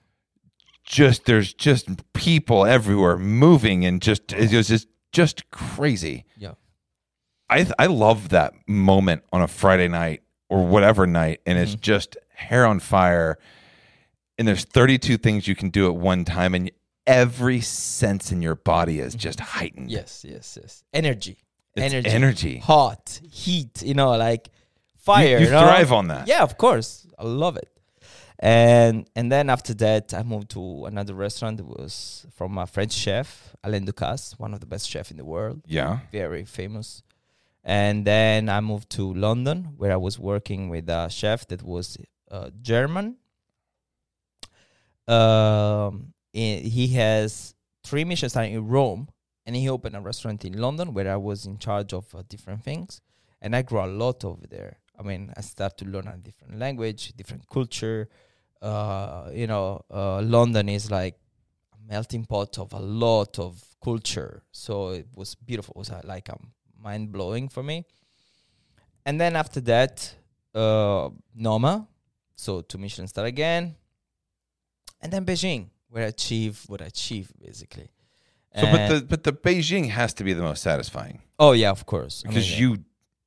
Just there's just people everywhere moving and just it was just. Just crazy. Yeah. I th- I love that moment on a Friday night or whatever night, and mm-hmm. it's just hair on fire. And there's thirty-two things you can do at one time, and every sense in your body is just heightened. Yes, yes, yes. Energy. It's energy. Energy. Hot, heat, you know, like fire. You, you, you thrive know? On that. Yeah, of course. I love it. And and then after that, I moved to another restaurant that was from a French chef, Alain Ducasse, one of the best chefs in the world. Yeah. Very famous. And then I moved to London, where I was working with a chef that was uh, German. Um, it, he has three Michelin stars in Rome, and he opened a restaurant in London where I was in charge of uh, different things, and I grew a lot over there. I mean, I started to learn a different language, different culture. Uh, you know, uh, London is like a melting pot of a lot of culture, so it was beautiful. It was uh, like um, mind blowing for me. And then after that, uh, Noma, so two Michelin star again. And then Beijing, where I achieve what I achieve, basically. So, and but the but the Beijing has to be the most satisfying. Oh yeah, of course, because I mean, you yeah.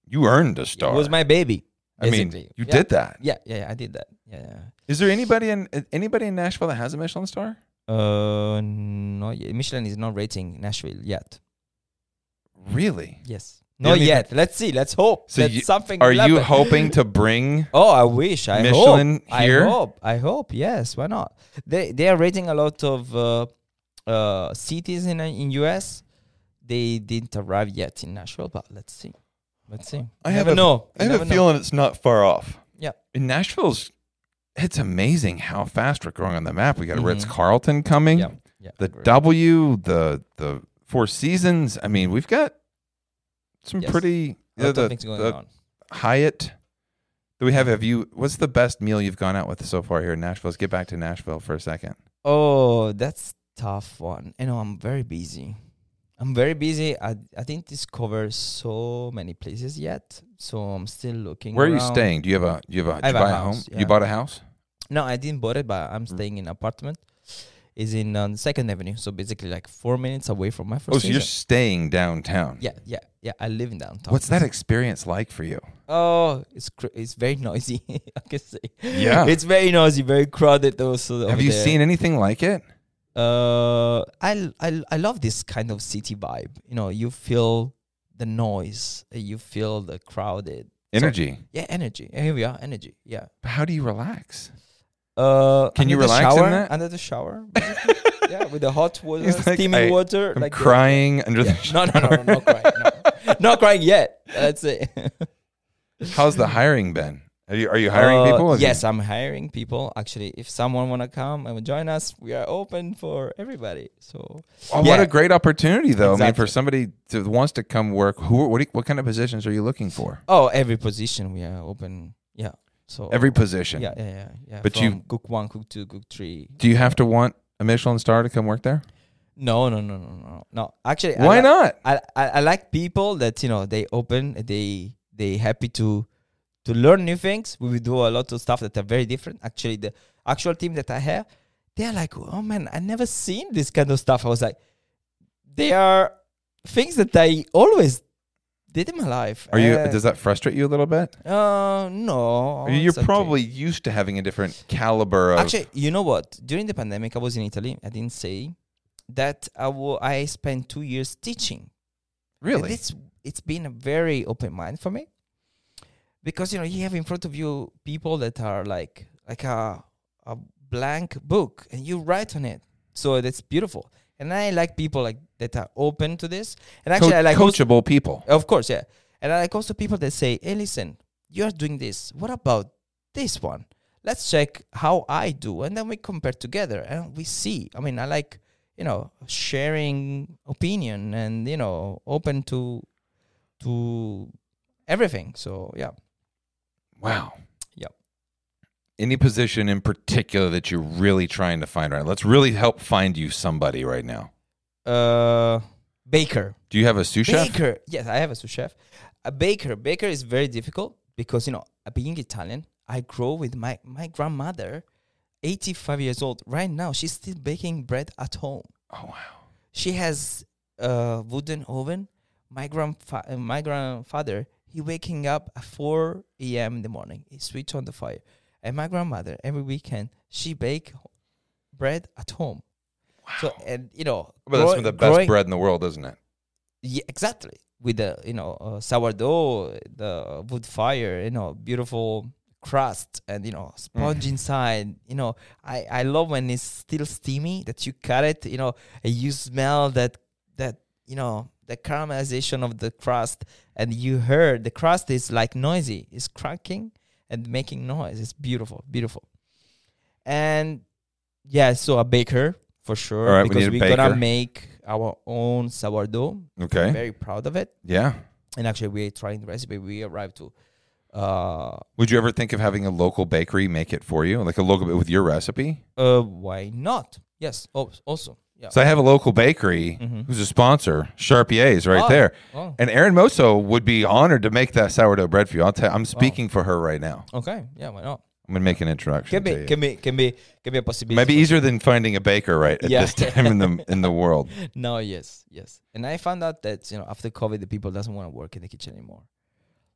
you earned a star. It was my baby. Basically. I mean, you yeah. did that. Yeah, yeah, I did that. Yeah, yeah. Is there anybody in anybody in Nashville that has a Michelin star? Uh, no. Michelin is not rating Nashville yet. Really? Yes. Not yet. Even? Let's see. Let's hope. So that you, something. Are you hoping to bring? Oh, I wish. I Michelin hope. Here. I hope. I hope. Yes. Why not? They they are rating a lot of uh, uh, cities in in U S. They didn't arrive yet in Nashville, but let's see. Let's see. I have a know. I have a feeling know. It's not far off. Yeah. In Nashville's, it's amazing how fast we're growing on the map. We got mm-hmm. Ritz Carlton coming. Yeah. Yeah. The really. W. The the Four Seasons. I mean, we've got. Some yes. pretty uh, the, things going the on. Hyatt that we have. Have you? What's the best meal you've gone out with so far here in Nashville? Let's get back to Nashville for a second. Oh, that's a tough one. You know, I'm very busy. I'm very busy. I I didn't discover so many places yet, so I'm still looking. Where around. Are you staying? Do you have a? Do you have a? I have buy a house, home? Yeah. You bought a house? No, I didn't bought it, but I'm mm-hmm. staying in an apartment. Is in um, Second Avenue, so basically like four minutes away from my first. Oh, so season. You're staying downtown? Yeah, yeah, yeah. I live in downtown. What's that experience like for you? Oh, it's cr- it's very noisy. I can say. Yeah, it's very noisy, very crowded. Also, have you there. Seen anything like it? Uh, I, I I love this kind of city vibe. You know, you feel the noise, you feel the crowded energy. So, yeah, energy. Here we are, energy. Yeah. But how do you relax? Uh, Can you relax shower, in that? Under the shower? Yeah, with the hot water, like, steaming water. I'm like crying the, under yeah. the shower. No, no, no, no, not crying. No. Not crying yet. That's it. How's the hiring been? Are you, are you hiring uh, people? Yes, you? I'm hiring people. Actually, if someone want to come and join us, we are open for everybody. So, oh, yeah. What a great opportunity, though. Exactly. I mean, for somebody that wants to come work, who, what, you, what kind of positions are you looking for? Oh, every position we are open. Yeah. So every position. Yeah, yeah, yeah. yeah. But From you cook one, cook two, cook three. Do you have to want a Michelin star to come work there? No, no, no, no, no, no. Actually, why I not? Like, I, I I like people that you know they open, they they happy to to learn new things. We will do a lot of stuff that are very different. Actually, the actual team that I have, they are like, oh man, I never seen this kind of stuff. I was like, they are things that I always. Did in my life. Are you? Uh, does that frustrate you a little bit? Uh, no. You're probably okay. used to having a different caliber of... Actually, you know what? During the pandemic, I was in Italy. I didn't say that I, w- I spent two years teaching. Really? It's, it's been a very open mind for me. Because, you know, you have in front of you people that are like like a, a blank book. And you write on it. So that's beautiful. And I like people like that are open to this. And actually, Co- I like coachable also, people. Of course, yeah. And I like also people that say, "Hey, listen, you are doing this. What about this one? Let's check how I do, and then we compare together and we see." I mean, I like you know sharing opinion and you know open to to everything. So yeah. Wow. Any position in particular that you're really trying to find right now? Let's really help find you somebody right now. Uh, baker. Do you have a sous chef? Baker. Yes, I have a sous chef. A baker. Baker is very difficult because, you know, being Italian, I grew with my, my grandmother, eighty-five years old. Right now, she's still baking bread at home. Oh, wow. She has a wooden oven. My grandfa- my grandfather, he waking up at four a.m. in the morning. He switch on the fire. And my grandmother, every weekend, she bake bread at home. Wow. So, and, you know. But grow- that's the best growing- bread in the world, isn't it? Yeah, exactly. With the, you know, uh, sourdough, the wood fire, you know, beautiful crust and, you know, sponge mm. inside. You know, I, I love when it's still steamy, that you cut it, you know, and you smell that, that you know, the caramelization of the crust. And you heard the crust is like noisy. It's cracking. And making noise. It's beautiful, beautiful. And Yeah, so a baker for sure. All right, because we need a we're baker. Gonna make our own sourdough. Okay, I'm very proud of it. Yeah, and actually we're trying the recipe. We arrived to. Uh, Would you ever think of having a local bakery make it for you, like a local with your recipe? Uh, why not? Yes. Oh, also. Yeah. So I have a local bakery mm-hmm. who's a sponsor, Charpier's, right oh, there. Oh. And Erin Mosso would be honored to make that sourdough bread for you. I'll tell. I'm speaking wow. for her right now. Okay. Yeah. Why not? I'm gonna make an introduction. Can be, can be, can be, can be a possibility. Maybe easier than finding a baker right at yeah. this time in the in the world. No. Yes. Yes. And I found out that you know after COVID, the people doesn't want to work in the kitchen anymore.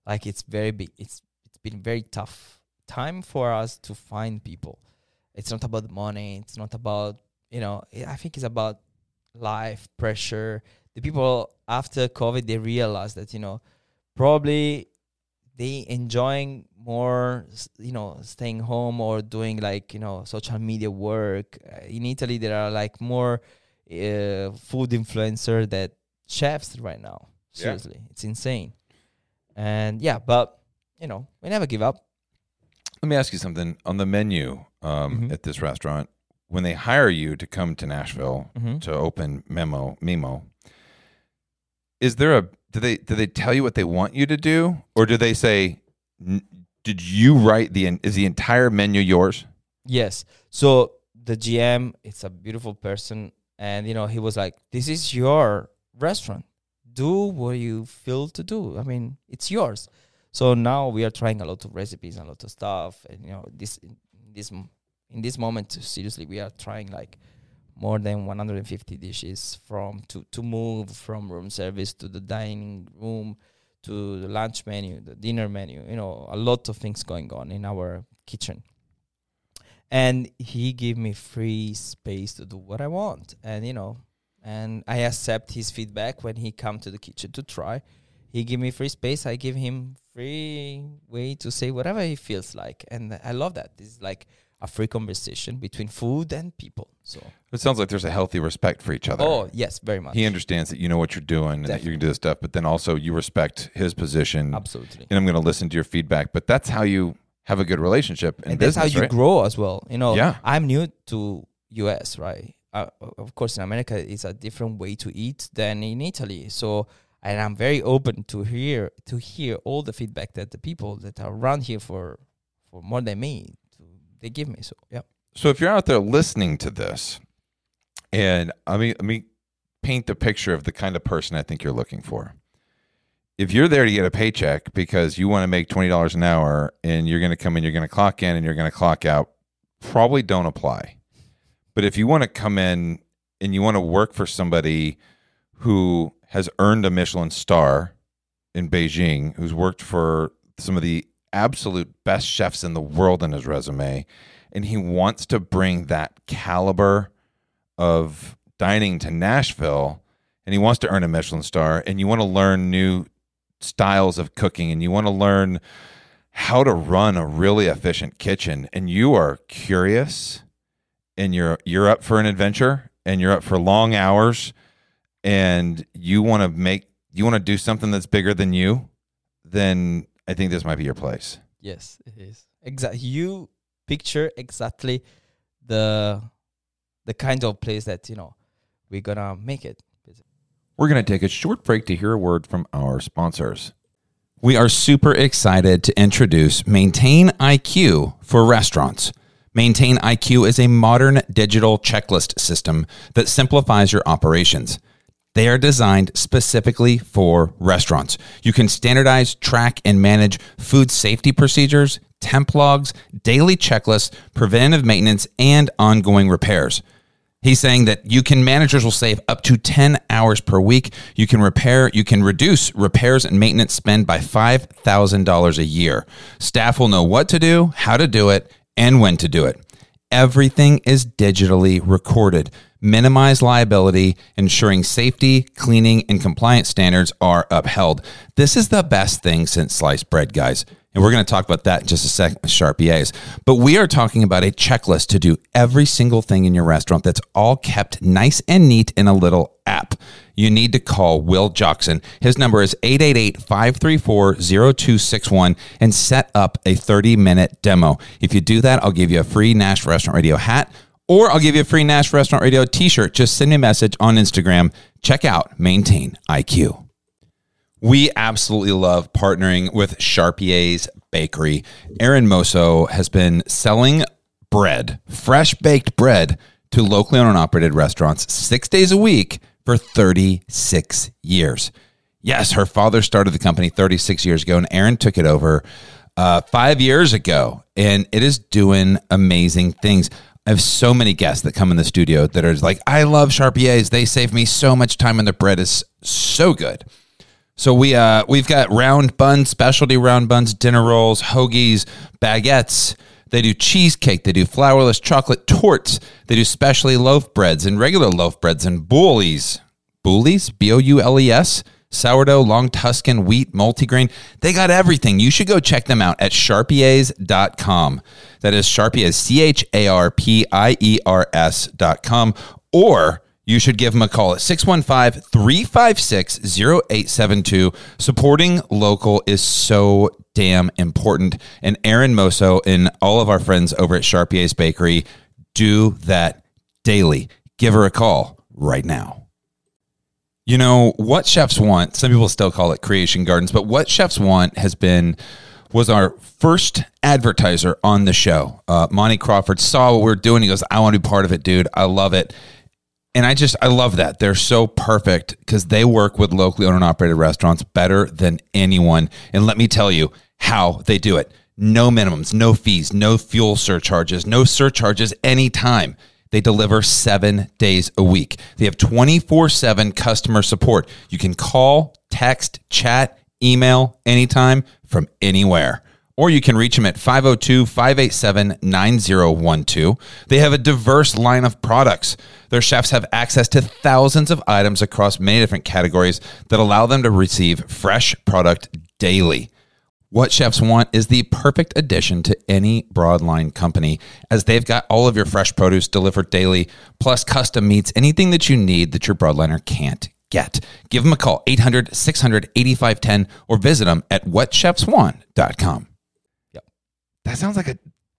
Like it's very big. It's it's been very tough time for us to find people. It's not about money. It's not about you know. I think it's about life pressure. The people after COVID they realize that you know probably they enjoying more you know staying home or doing like you know social media work. Uh, in Italy there are like more uh, food influencer that chefs right now. Seriously, yeah. It's insane. And yeah, but, you know, we never give up. Let me ask you something. On the menu um, mm-hmm. at this restaurant, when they hire you to come to Nashville mm-hmm. to open Mimo, Mimo, is there a, do they do they tell you what they want you to do? Or do they say, did you write the, is the entire menu yours? Yes. So the G M, it's a beautiful person. And, you know, he was like, this is your restaurant. Do what you feel to do. I mean, it's yours. So now we are trying a lot of recipes and a lot of stuff. And you know, this in this in this moment, seriously, we are trying like more than one hundred fifty dishes from to to move from room service to the dining room to the lunch menu, the dinner menu. You know, a lot of things going on in our kitchen. And he gave me free space to do what I want. And you know. And I accept his feedback when he come to the kitchen to try. He give me free space. I give him free way to say whatever he feels like. And I love that. It's like a free conversation between food and people. So it sounds like there's a healthy respect for each other. Oh, yes, very much. He understands that you know what you're doing Definitely. And that you can do this stuff. But then also you respect his position. Absolutely. And I'm going to listen to your feedback. But that's how you have a good relationship in and business, that's how you right? grow as well. You know, yeah. I'm new to U S, right? Uh, of course, in America, it's a different way to eat than in Italy. So, and I'm very open to hear to hear all the feedback that the people that are around here for for more than me, they give me. So, yeah. So, if you're out there listening to this, and I mean, I mean, paint the picture of the kind of person I think you're looking for. If you're there to get a paycheck because you want to make twenty dollars an hour, and you're going to come in, you're going to clock in, and you're going to clock out, probably don't apply. But if you want to come in and you want to work for somebody who has earned a Michelin star in Beijing, who's worked for some of the absolute best chefs in the world in his resume, and he wants to bring that caliber of dining to Nashville, and he wants to earn a Michelin star, and you want to learn new styles of cooking, and you want to learn how to run a really efficient kitchen, and you are curious... and you're you're up for an adventure, and you're up for long hours, and you want to make you want to do something that's bigger than you, then I think this might be your place. Yes, it is. Exactly. You picture exactly the the kind of place that you know we're gonna make it. We're gonna take a short break to hear a word from our sponsors. We are super excited to introduce Maintain I Q for restaurants. Maintain I Q is a modern digital checklist system that simplifies your operations. They are designed specifically for restaurants. You can standardize, track, and manage food safety procedures, temp logs, daily checklists, preventative maintenance, and ongoing repairs. He's saying that you can managers will save up to ten hours per week. You can repair, you can reduce repairs and maintenance spend by five thousand dollars a year. Staff will know what to do, how to do it, and when to do it. Everything is digitally recorded. Minimize liability, ensuring safety, cleaning, and compliance standards are upheld. This is the best thing since sliced bread, guys. And we're going to talk about that in just a second with Charpier's. But we are talking about a checklist to do every single thing in your restaurant that's all kept nice and neat in a little app. You need to call Will Jockson. His number is eight eight eight, five three four, zero two six one and set up a thirty-minute demo. If you do that, I'll give you a free Nash Restaurant Radio hat Or I'll give you a free Nash Restaurant Radio t-shirt. Just send me a message on Instagram. Check out Maintain I Q. We absolutely love partnering with Charpier's Bakery. Aaron Mosso has been selling bread, fresh baked bread, to locally owned and operated restaurants six days a week for thirty-six years. Yes, her father started the company thirty-six years ago, and Aaron took it over uh, five years ago, and it is doing amazing things. I have so many guests that come in the studio that are like, I love Charpier's. They save me so much time, and their bread is so good. So we, uh, we've got round buns, specialty round buns, dinner rolls, hoagies, baguettes. They do cheesecake. They do flourless chocolate torts. They do specialty loaf breads and regular loaf breads and boules. Boules? B O U L E S? Sourdough, long Tuscan, wheat, multigrain. They got everything. You should go check them out at charpiers dot com. That is Charpier's, C H A R P I E R S dot com. Or you should give them a call at six one five, three five six, zero eight seven two. Supporting local is so damn important. And Aaron Mosso and all of our friends over at Charpier's Bakery do that daily. Give her a call right now. You know, What Chefs Want, some people still call it Creation Gardens, but What Chefs Want has been... was our first advertiser on the show. Uh, Monty Crawford saw what we were doing. He goes, I want to be part of it, dude. I love it. And I just, I love that. They're so perfect because they work with locally owned and operated restaurants better than anyone. And let me tell you how they do it. No minimums, no fees, no fuel surcharges, no surcharges anytime. They deliver seven days a week. They have twenty-four seven customer support. You can call, text, chat, email anytime from anywhere. Or you can reach them at five oh two, five eight seven, nine oh one two. They have a diverse line of products. Their chefs have access to thousands of items across many different categories that allow them to receive fresh product daily. What Chefs Want is the perfect addition to any broadline company, as they've got all of your fresh produce delivered daily, plus custom meats, anything that you need that your broadliner can't get. Give them a call, eight hundred, six hundred, eighty-five ten, or visit them at what chefs want dot com. Yep. That sounds like a,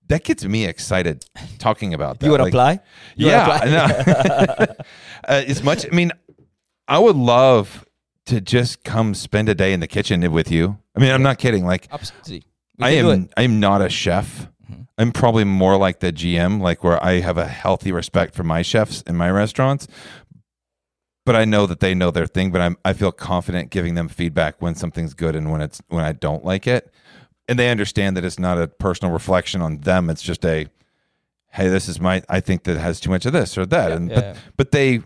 that gets me excited talking about that. You would like, apply? You yeah. Would apply? No. uh, as much, I mean, I would love to just come spend a day in the kitchen with you. I mean, I'm not kidding. Like, absolutely. I am, I am not a chef. Mm-hmm. I'm probably more like the G M, like where I have a healthy respect for my chefs in my restaurants. But I know that they know their thing, but I'm, I feel confident giving them feedback when something's good and when it's when I don't like it. And they understand that it's not a personal reflection on them. It's just a, hey, this is my, I think that has too much of this or that. Yep, and yeah, but, yeah. but they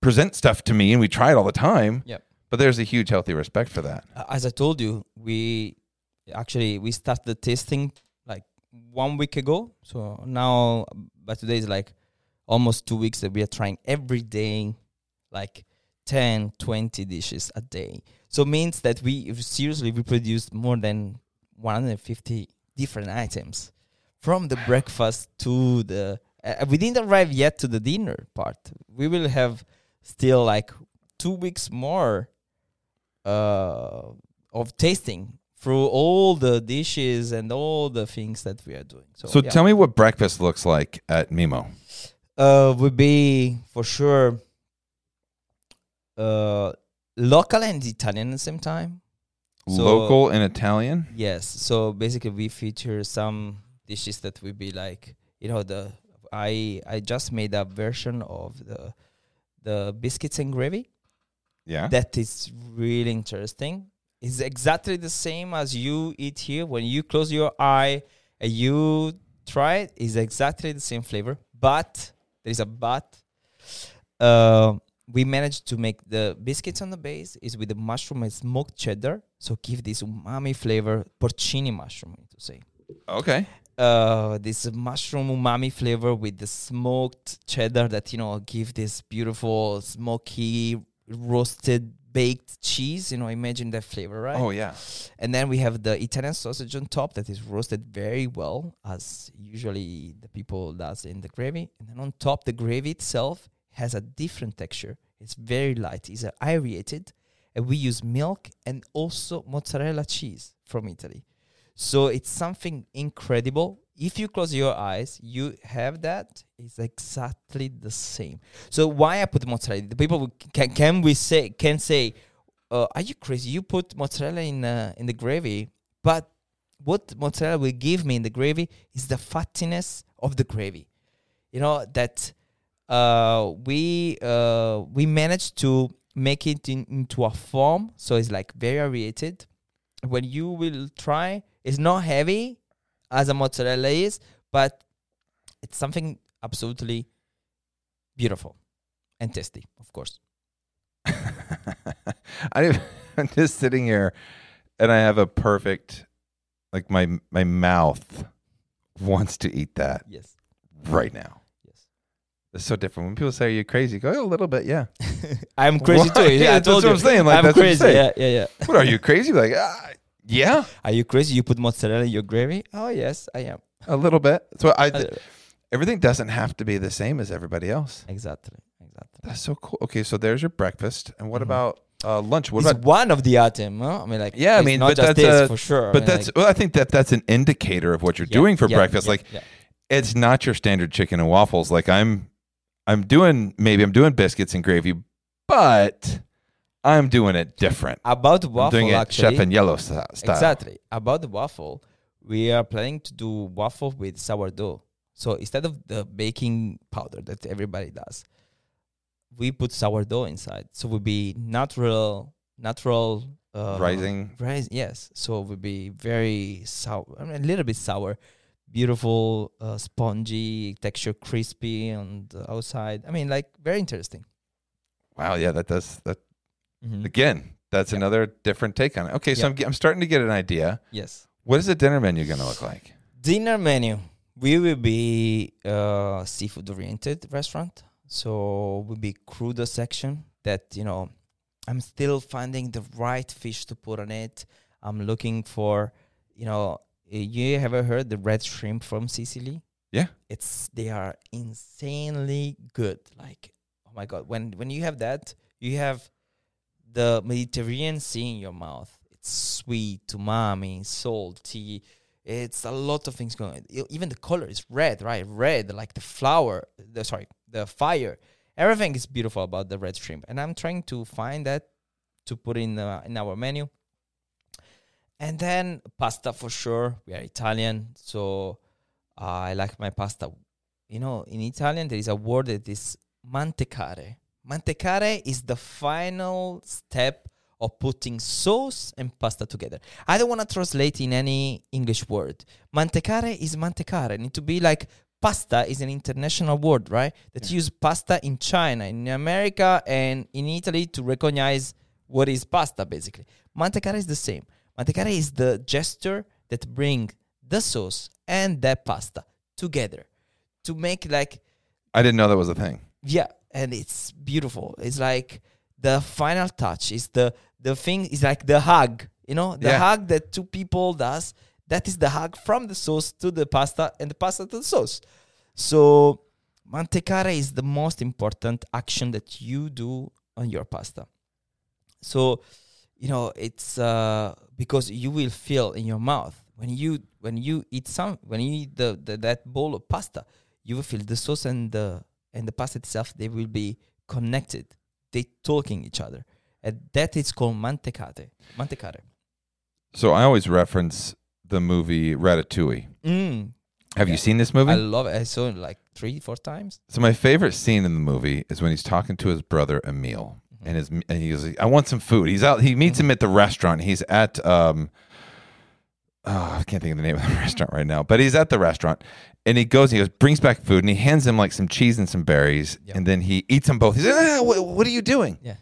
present stuff to me and we try it all the time. Yep. But there's a huge healthy respect for that. As I told you, we actually, we started the tasting like one week ago. So now, but today is like almost two weeks that we are trying every day, like ten, twenty dishes a day. So it means that we seriously we produced more than one hundred fifty different items, from the breakfast to the... Uh, we didn't arrive yet to the dinner part. We will have still like two weeks more uh, of tasting through all the dishes and all the things that we are doing. So, so yeah. Tell me what breakfast looks like at Mimo. Uh, would be for sure... Uh, local and Italian at the same time. So, local and Italian? Yes. So basically we feature some dishes that will be like, you know, the I I just made a version of the the biscuits and gravy. Yeah. That is really interesting. It's exactly the same as you eat here. When you close your eye and you try it, it's exactly the same flavor. But, there is a but. Uh, We managed to make the biscuits on the base is with the mushroom and smoked cheddar. So give this umami flavor, porcini mushroom, to say. Okay. Uh, this mushroom umami flavor with the smoked cheddar that, you know, give this beautiful smoky roasted baked cheese. You know, imagine that flavor, right? Oh, yeah. And then we have the Italian sausage on top that is roasted very well, as usually the people does in the gravy. And then on top, the gravy itself has a different texture. It's very light. It's aerated. And we use milk and also mozzarella cheese from Italy. So it's something incredible if you close your eyes, you have that. It's exactly the same. So why I put mozzarella? The people can can we say can say, uh, are you crazy? You put mozzarella in uh, in the gravy, but what mozzarella will give me in the gravy is the fattiness of the gravy. You know that uh, we uh, we managed to make it in, into a form, so it's like very aerated. When you will try, it's not heavy as a mozzarella is, but it's something absolutely beautiful and tasty, of course. I'm just sitting here, and I have a perfect, like my my mouth wants to eat that. Yes. Right now. Yes. It's so different. When people say, "Are you crazy?" You go, "Oh, a little bit, yeah." I'm crazy Why? too. Yeah, yeah I that's told what you. I'm saying. Like, I'm that's crazy. What I'm saying. Yeah, yeah, yeah. What are you crazy? Like, ah. Yeah. Are you crazy? You put mozzarella in your gravy? Oh, yes, I am. A little bit. So I th- everything doesn't have to be the same as everybody else. Exactly. Exactly. That's so cool. Okay, so there's your breakfast. And what mm-hmm. about uh, lunch? What it's about one of the items? Huh? I mean, like, yeah, I mean, not just this, a, for sure. But I mean, that's, like, well, I think that that's an indicator of what you're yeah, doing for yeah, breakfast. Yeah, like, yeah. It's not your standard chicken and waffles. Like, I'm, I'm doing, maybe I'm doing biscuits and gravy, but I'm doing it different. About the waffle, I'm doing it actually, Chef Aniello style. Exactly. About the waffle, we are planning to do waffle with sourdough. So instead of the baking powder that everybody does, we put sourdough inside. So it would be natural, natural uh, rising. Rise, yes. So it would be very sour, I mean, a little bit sour, beautiful, uh, spongy texture, crispy on the outside. I mean, like, very interesting. Wow. Yeah, that does that. Mm-hmm. Again, that's yeah. another different take on it. Okay, so yeah. I'm, I'm starting to get an idea. Yes. What is the dinner menu going to look like? Dinner menu. We will be uh, seafood-oriented restaurant. So we'll be crudo section that, you know, I'm still finding the right fish to put on it. I'm looking for, you know, you ever heard the red shrimp from Sicily? Yeah. It's They are insanely good. Like, oh, my God. When When you have that, you have the Mediterranean Sea in your mouth. It's sweet, umami, salty. It's a lot of things going on. Even the color is red, right? Red, like the flower, the, sorry, the fire. Everything is beautiful about the red shrimp. And I'm trying to find that to put in, uh, in our menu. And then pasta for sure. We are Italian, so uh, I like my pasta. You know, in Italian, there is a word that is mantecare. Mantecare is the final step of putting sauce and pasta together. I don't want to translate in any English word. Mantecare is mantecare. It needs to be like pasta is an international word, right? That yeah. use pasta in China, in America, and in Italy to recognize what is pasta, basically. Mantecare is the same. Mantecare is the gesture that brings the sauce and the pasta together to make like... I didn't know that was a thing. Yeah. And it's beautiful. It's like the final touch. It's the, the thing. It's like the hug, you know, the yeah. hug that two people does. That is the hug from the sauce to the pasta and the pasta to the sauce. So mantecare is the most important action that you do on your pasta. So, you know, it's uh, because you will feel in your mouth when you when you eat some when you eat the, the that bowl of pasta, you will feel the sauce and the and the pasta itself, they will be connected. They talking each other. And that is called mantecare. Mantecare. So I always reference the movie Ratatouille. Mm. Have yeah. you seen this movie? I love it. I saw it like three, four times. So my favorite scene in the movie is when he's talking to his brother, Emil. Mm-hmm. And his and he goes, I want some food. He's out. He meets mm-hmm. him at the restaurant. He's at, um, oh, I can't think of the name of the restaurant right now. But he's at the restaurant. And he goes, he goes, brings back food, and he hands him like some cheese and some berries, yep. and then he eats them both. He says, ah, what, what are you doing? Yeah.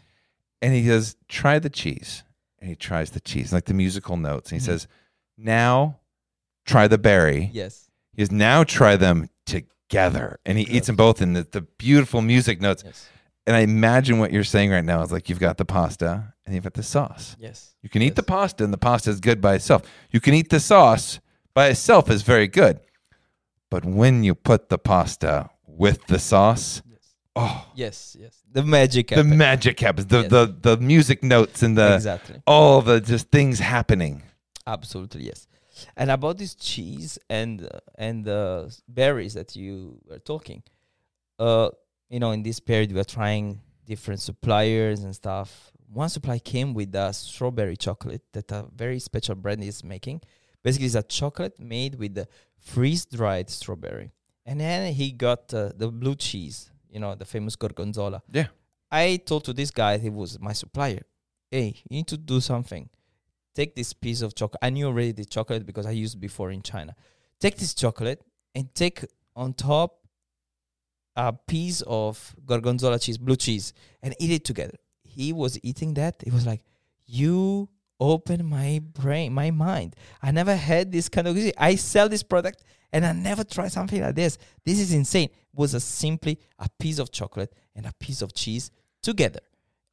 And he goes, try the cheese. And he tries the cheese, like the musical notes. And he mm-hmm. says, now try the berry. Yes. He goes, now try them together. And he yes. eats them both in the, the beautiful music notes. Yes. And I imagine what you're saying right now is like, you've got the pasta, and you've got the sauce. Yes. You can eat yes. the pasta, and the pasta is good by itself. You can eat the sauce by itself is very good. But when you put the pasta with the sauce, yes. oh. Yes, yes. The magic happens. The magic happens. The, yes. the, the music notes and the exactly. all the just things happening. Absolutely, yes. And about this cheese and uh, and uh, berries that you were talking, uh, you know, in this period we were trying different suppliers and stuff. One supply came with a strawberry chocolate that a very special brand is making. Basically, it's a chocolate made with the freeze-dried strawberry. And then he got uh, the blue cheese, you know, the famous gorgonzola. Yeah. I told to this guy, he was my supplier, hey, you need to do something. Take this piece of chocolate. I knew already the chocolate because I used before in China. Take this chocolate and take on top a piece of gorgonzola cheese, blue cheese, and eat it together. He was eating that. It was like, you open my brain, my mind. I never had this kind of... I sell this product and I never try something like this. This is insane. It was a simply a piece of chocolate and a piece of cheese together.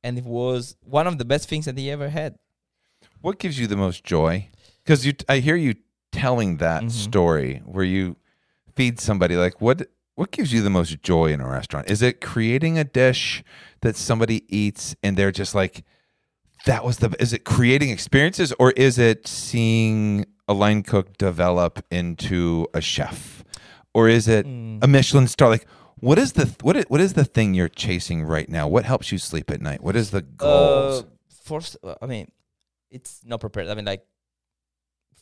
And it was one of the best things that he ever had. What gives you the most joy? Because you, t- I hear you telling that mm-hmm. story where you feed somebody. Like, what what gives you the most joy in a restaurant? Is it creating a dish that somebody eats and they're just like, that was the... Is it creating experiences, or is it seeing a line cook develop into a chef, or is it mm. a Michelin star? Like, what is the th- what is, what is the thing you're chasing right now? What helps you sleep at night? What is the goals? Uh, first, I mean, it's not prepared. I mean, like,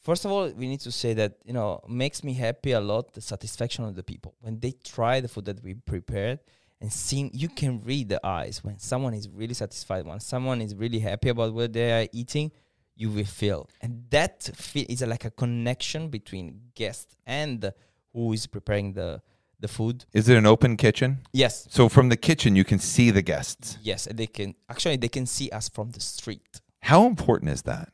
first of all, we need to say that, you know, makes me happy a lot, the satisfaction of the people when they try the food that we prepared. And seeing, you can read the eyes when someone is really satisfied, when someone is really happy about what they are eating, you will feel. And that feel is a, like a connection between guest and who is preparing the, the food. Is it an open kitchen? Yes. So from the kitchen, you can see the guests. Yes, and they can actually they can see us from the street. How important is that?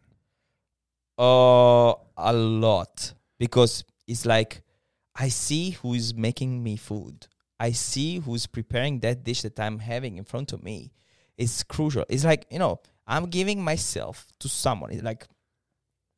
Uh, a lot, because it's like I see who is making me food. I see who's preparing that dish that I'm having in front of me. It's crucial. It's like, you know, I'm giving myself to someone. It's like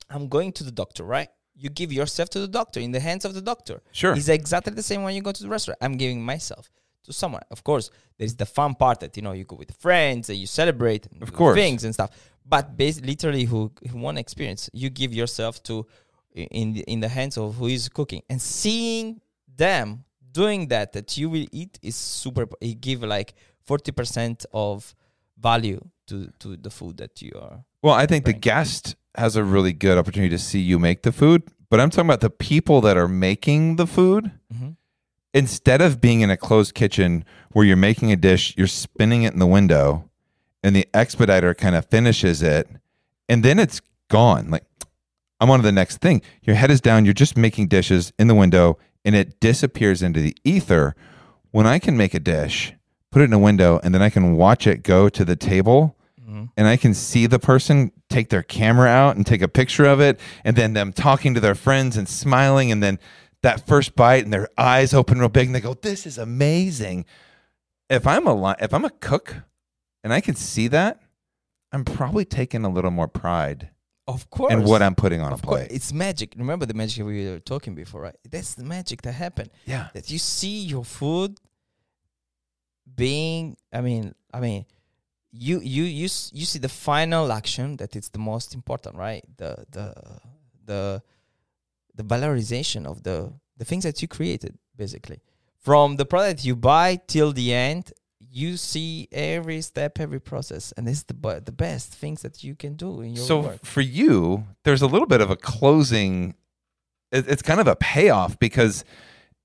I'm going to the doctor, right? You give yourself to the doctor, in the hands of the doctor. Sure. It's exactly the same when you go to the restaurant. I'm giving myself to someone. Of course, there's the fun part that, you know, you go with friends and you celebrate and of course. Things and stuff. But basically, literally, who, who want experience, you give yourself to in the, in the hands of who is cooking. And seeing them doing that, that you will eat, is super. It give like forty percent of value to, to the food that you are. Well, I think preparing. The guest has a really good opportunity to see you make the food, but I'm talking about the people that are making the food. Mm-hmm. Instead of being in a closed kitchen where you're making a dish, you're spinning it in the window, and the expediter kind of finishes it, and then it's gone. Like, I'm on to the next thing. Your head is down. You're just making dishes in the window, and it disappears into the ether. When I can make a dish, put it in a window, and then I can watch it go to the table, mm-hmm. and I can see the person take their camera out and take a picture of it, and then them talking to their friends and smiling, and then that first bite, and their eyes open real big, and they go, "This is amazing." If I'm a li- if I'm a cook, and I can see that, I'm probably taking a little more pride. Of course. And what I'm putting on of a plate. Course. It's magic. Remember the magic we were talking before, right? That's the magic that happened. Yeah. That you see your food being, I mean, I mean, you you you you see the final action that it's the most important, right? The the the the valorization of the the things that you created, basically. From the product you buy till the end, you see every step, every process, and it's the b- the best things that you can do in your so work. So for you, there's a little bit of a closing. It, it's kind of a payoff, because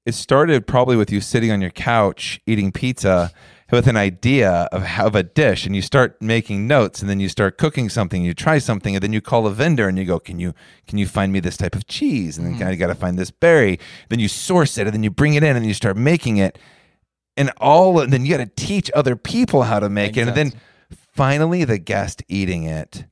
it started probably with you sitting on your couch eating pizza with an idea of, of a dish, and you start making notes, and then you start cooking something, you try something, and then you call a vendor and you go, can you can you find me this type of cheese? And then mm. you got to find this berry. Then you source it, and then you bring it in, and you start making it. And all, and then you got to teach other people how to make exactly. it, and then finally the guest eating it.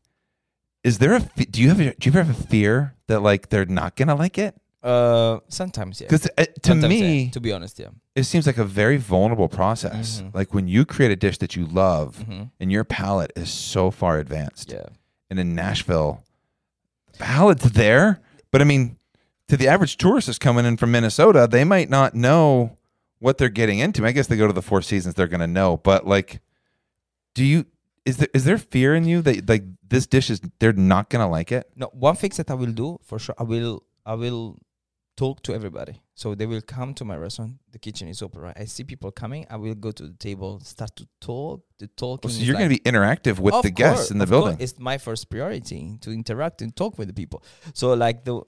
Is there a do you have a, do you ever have a fear that like they're not gonna like it? Uh, sometimes, yeah. Because uh, to sometimes, me, yeah. to be honest, yeah, it seems like a very vulnerable process. Mm-hmm. Like when you create a dish that you love, mm-hmm. and your palate is so far advanced. Yeah, and in Nashville, the palate's there, but I mean, to the average tourist that's coming in from Minnesota, they might not know what they're getting into. I guess they go to the Four Seasons, they're going to know. But like, do you, is there, is there fear in you that like this dish is, they're not going to like it? No, one thing that I will do for sure, I will I will talk to everybody. So they will come to my restaurant. The kitchen is open, right? I see people coming. I will go to the table, start to talk. The talking. Oh, so you're like, going to be interactive with the course, guests in the building. Course. It's my first priority to interact and talk with the people. So like the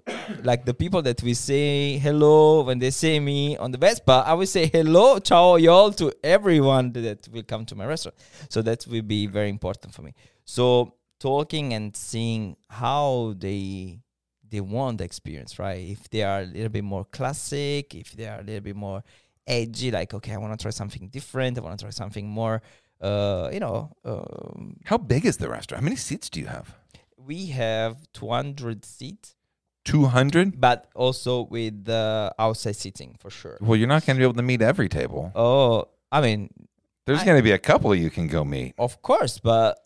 like the people that we say hello when they see me on the Vespa, I will say hello, ciao, y'all to everyone that will come to my restaurant. So that will be very important for me. So talking and seeing how they. They want the experience, right? If they are a little bit more classic, if they are a little bit more edgy, like, okay, I want to try something different. I want to try something more, uh, you know. Um, How big is the restaurant? How many seats do you have? We have two hundred seats. two hundred? But also with the outside seating, for sure. Well, you're not going to be able to meet every table. Oh, I mean. There's going to be a couple you can go meet. Of course, but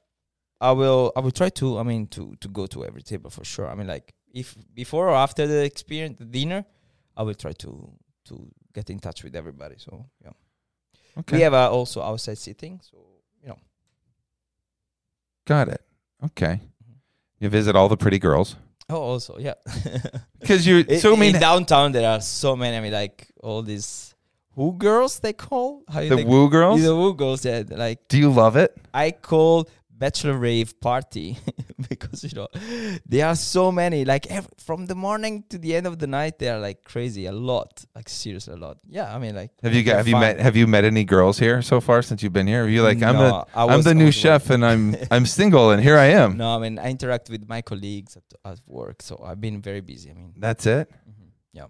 I will I will try to, I mean, to, to go to every table, for sure. I mean, like. If before or after the experience, the dinner, I will try to to get in touch with everybody. So yeah, okay. We have uh, also outside seating. So you know, got it. Okay, mm-hmm. You visit all the pretty girls. Oh, also yeah, because you. So I mean, in downtown there are so many. I mean, like all these woo girls they call. How the woo girls. The woo girls. Yeah, like. Do you love it? I call. Bachelor rave party because you know there are so many like every, from the morning to the end of the night they are like crazy a lot like seriously a lot yeah I mean like have you got have fun. you met have you met any girls here so far since you've been here? Are you like no, I'm a, I'm the new chef and I'm I'm single and here I am? No, I mean I interact with my colleagues at, at work, so I've been very busy. I mean that's it. Mm-hmm. Yeah,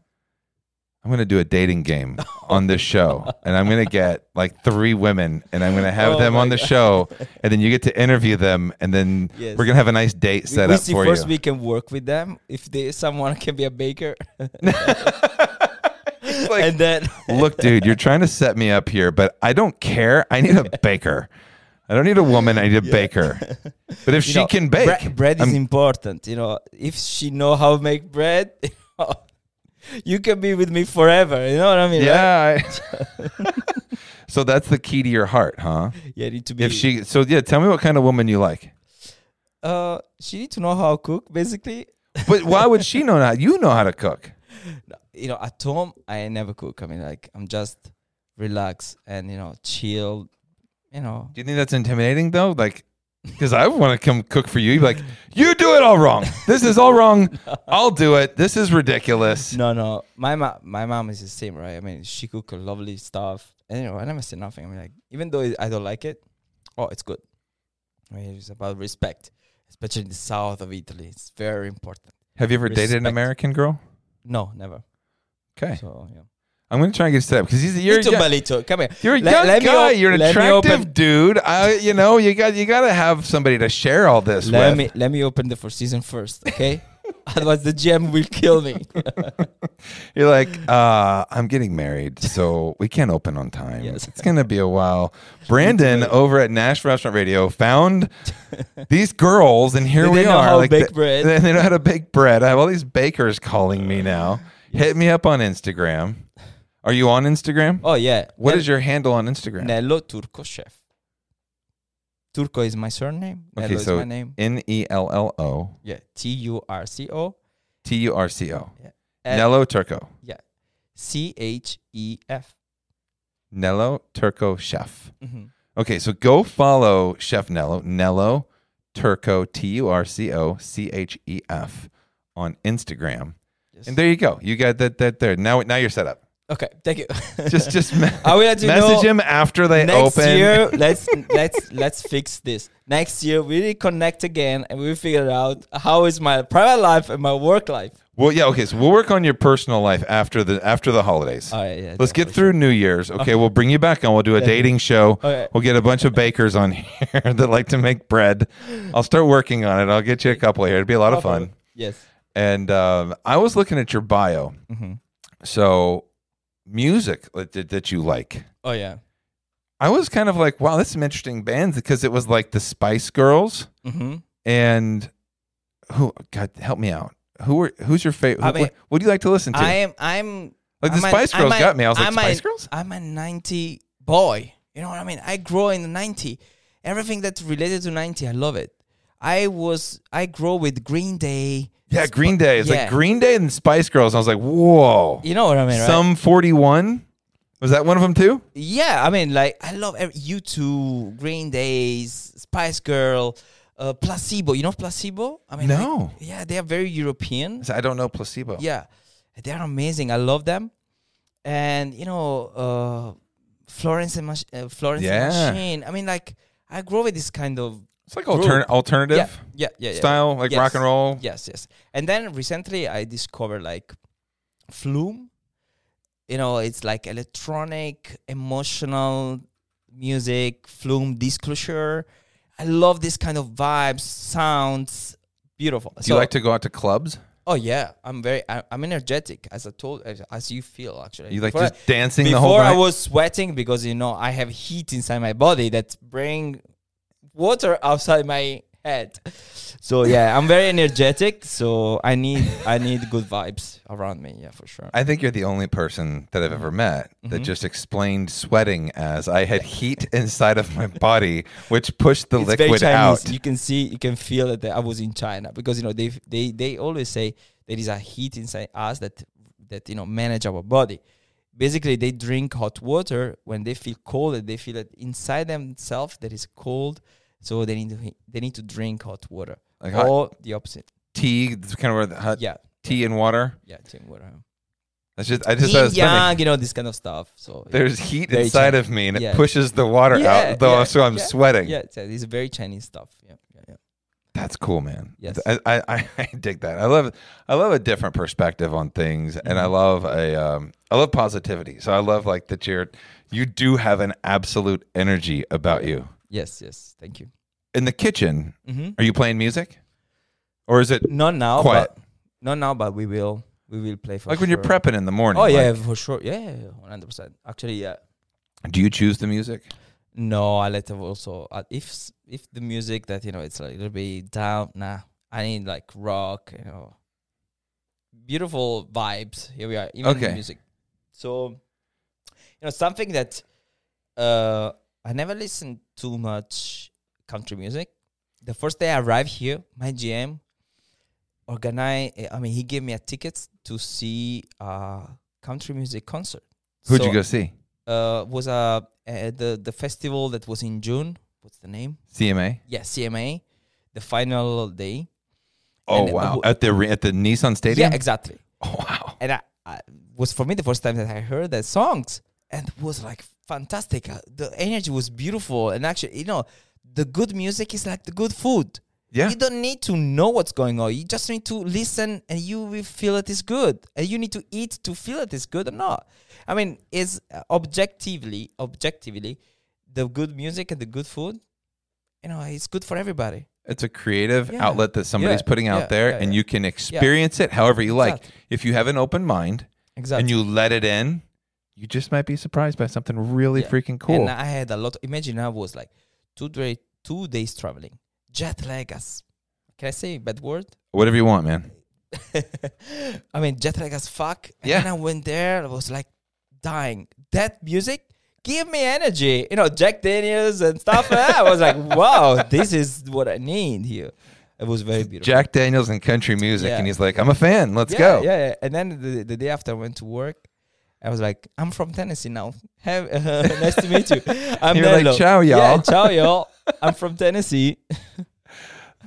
I'm gonna do a dating game on this show, and I'm gonna get like three women, and I'm gonna have oh them on the God. show, and then you get to interview them, and then yes. we're gonna have a nice date set we, up we for you. First, we can work with them if they, someone can be a baker. Like, and then, look, dude, you're trying to set me up here, but I don't care. I need a baker. I don't need a woman. I need a yeah. baker. But if you she know, can bake, bre- bread I'm, is important. You know, if she know how to make bread. You can be with me forever. You know what I mean? Yeah. Right? I so that's the key to your heart, huh? Yeah, need to be. If she, so yeah, tell me what kind of woman you like. Uh, she need to know how to cook, basically. But why would she know how? You know how to cook. You know, at home I never cook. I mean, like I'm just relaxed and you know chill. You know. Do you think that's intimidating though? Like. Because I want to come cook for you. You're like, you do it all wrong. This is all wrong. No. I'll do it. This is ridiculous. No, no. My mom, my mom is the same, right? I mean, she cook lovely stuff. And you know, I never say nothing. I mean, like, even though I don't like it, oh, it's good. I mean, it's about respect, especially in the south of Italy. It's very important. Have you ever respect. dated an American girl? No, never. Okay. So yeah. I'm going to try and get set up because he's you're little by little. Come here. You're a let, young let guy. Op- you're an attractive dude. I, you know, you got you got to have somebody to share all this let with. Me, let me open the Four Seasons first, okay? Otherwise, the G M will kill me. You're like, uh, I'm getting married, so we can't open on time. Yes. It's going to be a while. Brandon over at Nashville Restaurant Radio found these girls, and here they we know are. How like bake the, bread. They, they know how to bake bread. I have all these bakers calling me now. Yes. Hit me up on Instagram. Are you on Instagram? Oh, yeah. What Nel- is your handle on Instagram? Nello Turco Chef. Turco is my surname. Nello okay, so is my name. N E L L O. Yeah. T U R C O. T U R C O. Yeah. L- Nello Turco. Yeah. C H E F. Nello Turco Chef. Mm-hmm. Okay, so go follow Chef Nello. Nello Turco, T U R C O C H E F on Instagram. Yes. And there you go. You got that, that there. Now, now you're set up. Okay, thank you. Just, just me- I will let you message know him after they next open. Next year, let's let's let's fix this. Next year, we reconnect again and we figure out how is my private life and my work life. Well, yeah, okay. So we'll work on your personal life after the after the holidays. All right, yeah. Let's get through sure. New Year's. Okay, okay, we'll bring you back on. We'll do a definitely. dating show. Okay. We'll get a bunch of bakers on here that like to make bread. I'll start working on it. I'll get you a couple here. It'd be a lot of fun. Yes. And um, I was looking at your bio, mm-hmm. so. Music that, that you like. Oh yeah, I was kind of like, wow, that's some interesting bands because it was like the Spice Girls mm-hmm. and who? God, help me out. Who are? Who's your favorite? Who, mean, what, what do you like to listen to? I am. I'm like the I'm Spice an, Girls I'm got a, me. I was I'm like, Spice a, Girls. I'm a ninety boy. You know what I mean? I grew in the ninety. Everything that's related to ninety, I love it. I was I grow with Green Day. Yeah, Green Day. It's yeah. like Green Day and Spice Girls. I was like, whoa. You know what I mean, right? Sum forty-one. Was that one of them too? Yeah, I mean, like, I love every, U two, Green Days, Spice Girl, uh, Placebo. You know Placebo? I mean, no. Like, yeah, they are very European. I don't know Placebo. Yeah, they're amazing. I love them. And, you know, uh, Florence and Mach- uh, Florence yeah. and Machine. I mean, like, I grow with this kind of... It's like alter- alternative yeah. Yeah, yeah, yeah, style, yeah. like yes. rock and roll. Yes, yes. And then recently I discovered, like, Flume. You know, it's like electronic, emotional music, Flume, Disclosure. I love this kind of vibes, sounds, beautiful. Do so, you like to go out to clubs? Oh, yeah. I'm very, I, I'm energetic, as I told, as, as you feel, actually. You like before just I, dancing the whole night? Before I was sweating because, you know, I have heat inside my body that bring water outside my head. So, yeah, I'm very energetic. So I need I need good vibes around me. Yeah, for sure. I think you're the only person that I've ever met mm-hmm. that just explained sweating as I had heat inside of my body, which pushed the it's liquid out. You can see, you can feel that I was in China because, you know, they they they always say there is a heat inside us that that, you know, manage our body. Basically, they drink hot water when they feel cold and they feel that inside themselves that is cold. So they need to they need to drink hot water, like or hot the opposite. Tea, that's kind of where the hot yeah, tea yeah. and water. Yeah, tea and water. That's just I just yin, thought yang, you know, this kind of stuff. So there's yeah. heat very inside Chinese. Of me, and yeah. it pushes the water yeah, out, though, yeah, so I'm yeah, sweating. Yeah, it's, it's very Chinese stuff. Yeah, yeah, yeah. That's cool, man. Yes, I, I, I dig that. I love I love a different perspective on things, mm-hmm. and I love a um I love positivity. So I love like that you're you do have an absolute energy about you. Yes, yes. Thank you. In the kitchen, mm-hmm. are you playing music? Or is it not now, quiet? But, not now, but we will we will play for Like sure. when you're prepping in the morning. Oh, yeah, like. For sure. Yeah, one hundred percent. Actually, yeah. Do you choose the music? No, I let them also. Uh, if if the music that, you know, it's like a little bit down, nah. I need like rock, you know. Beautiful vibes. Here we are. Even okay. the music. So, you know, something that... uh. I never listened too much country music. The first day I arrived here, my G M organized, I mean, he gave me a ticket to see a country music concert. Who'd so, you go see? Uh, was uh, the, the festival that was in June. What's the name? C M A? Yeah, C M A. The final day. Oh, and wow. Uh, at the at the Nissan Stadium? Yeah, exactly. Oh, wow. And I, I was, for me, the first time that I heard the songs. And it was like fantastic. The energy was beautiful. And actually, you know, the good music is like the good food. Yeah. You don't need to know what's going on. You just need to listen and you will feel it is good. And you need to eat to feel it is good or not. I mean, it's objectively, objectively, the good music and the good food, you know, it's good for everybody. It's a creative yeah. outlet that somebody's yeah. putting out yeah. there yeah. and yeah. you can experience yeah. it however you exactly. like. If you have an open mind exactly. and you let it in, you just might be surprised by something really yeah. freaking cool. And I had a lot. Of, imagine I was like two, day, two days traveling. Jet lag as... Can I say a bad word? Whatever you want, man. I mean, jet lag as fuck. And yeah. then I went there. I was like dying. That music gave me energy. You know, Jack Daniels and stuff. Like that. I was like, wow, this is what I need here. It was very beautiful. Jack Daniels and country music. Yeah. And he's like, I'm a fan. Let's yeah, go. Yeah, yeah. And then the, the day after I went to work, I was like, I'm from Tennessee now. Have, uh, nice to meet you. I'm You're Nello. Like, ciao, y'all. Yeah, ciao, y'all. I'm from Tennessee. I'm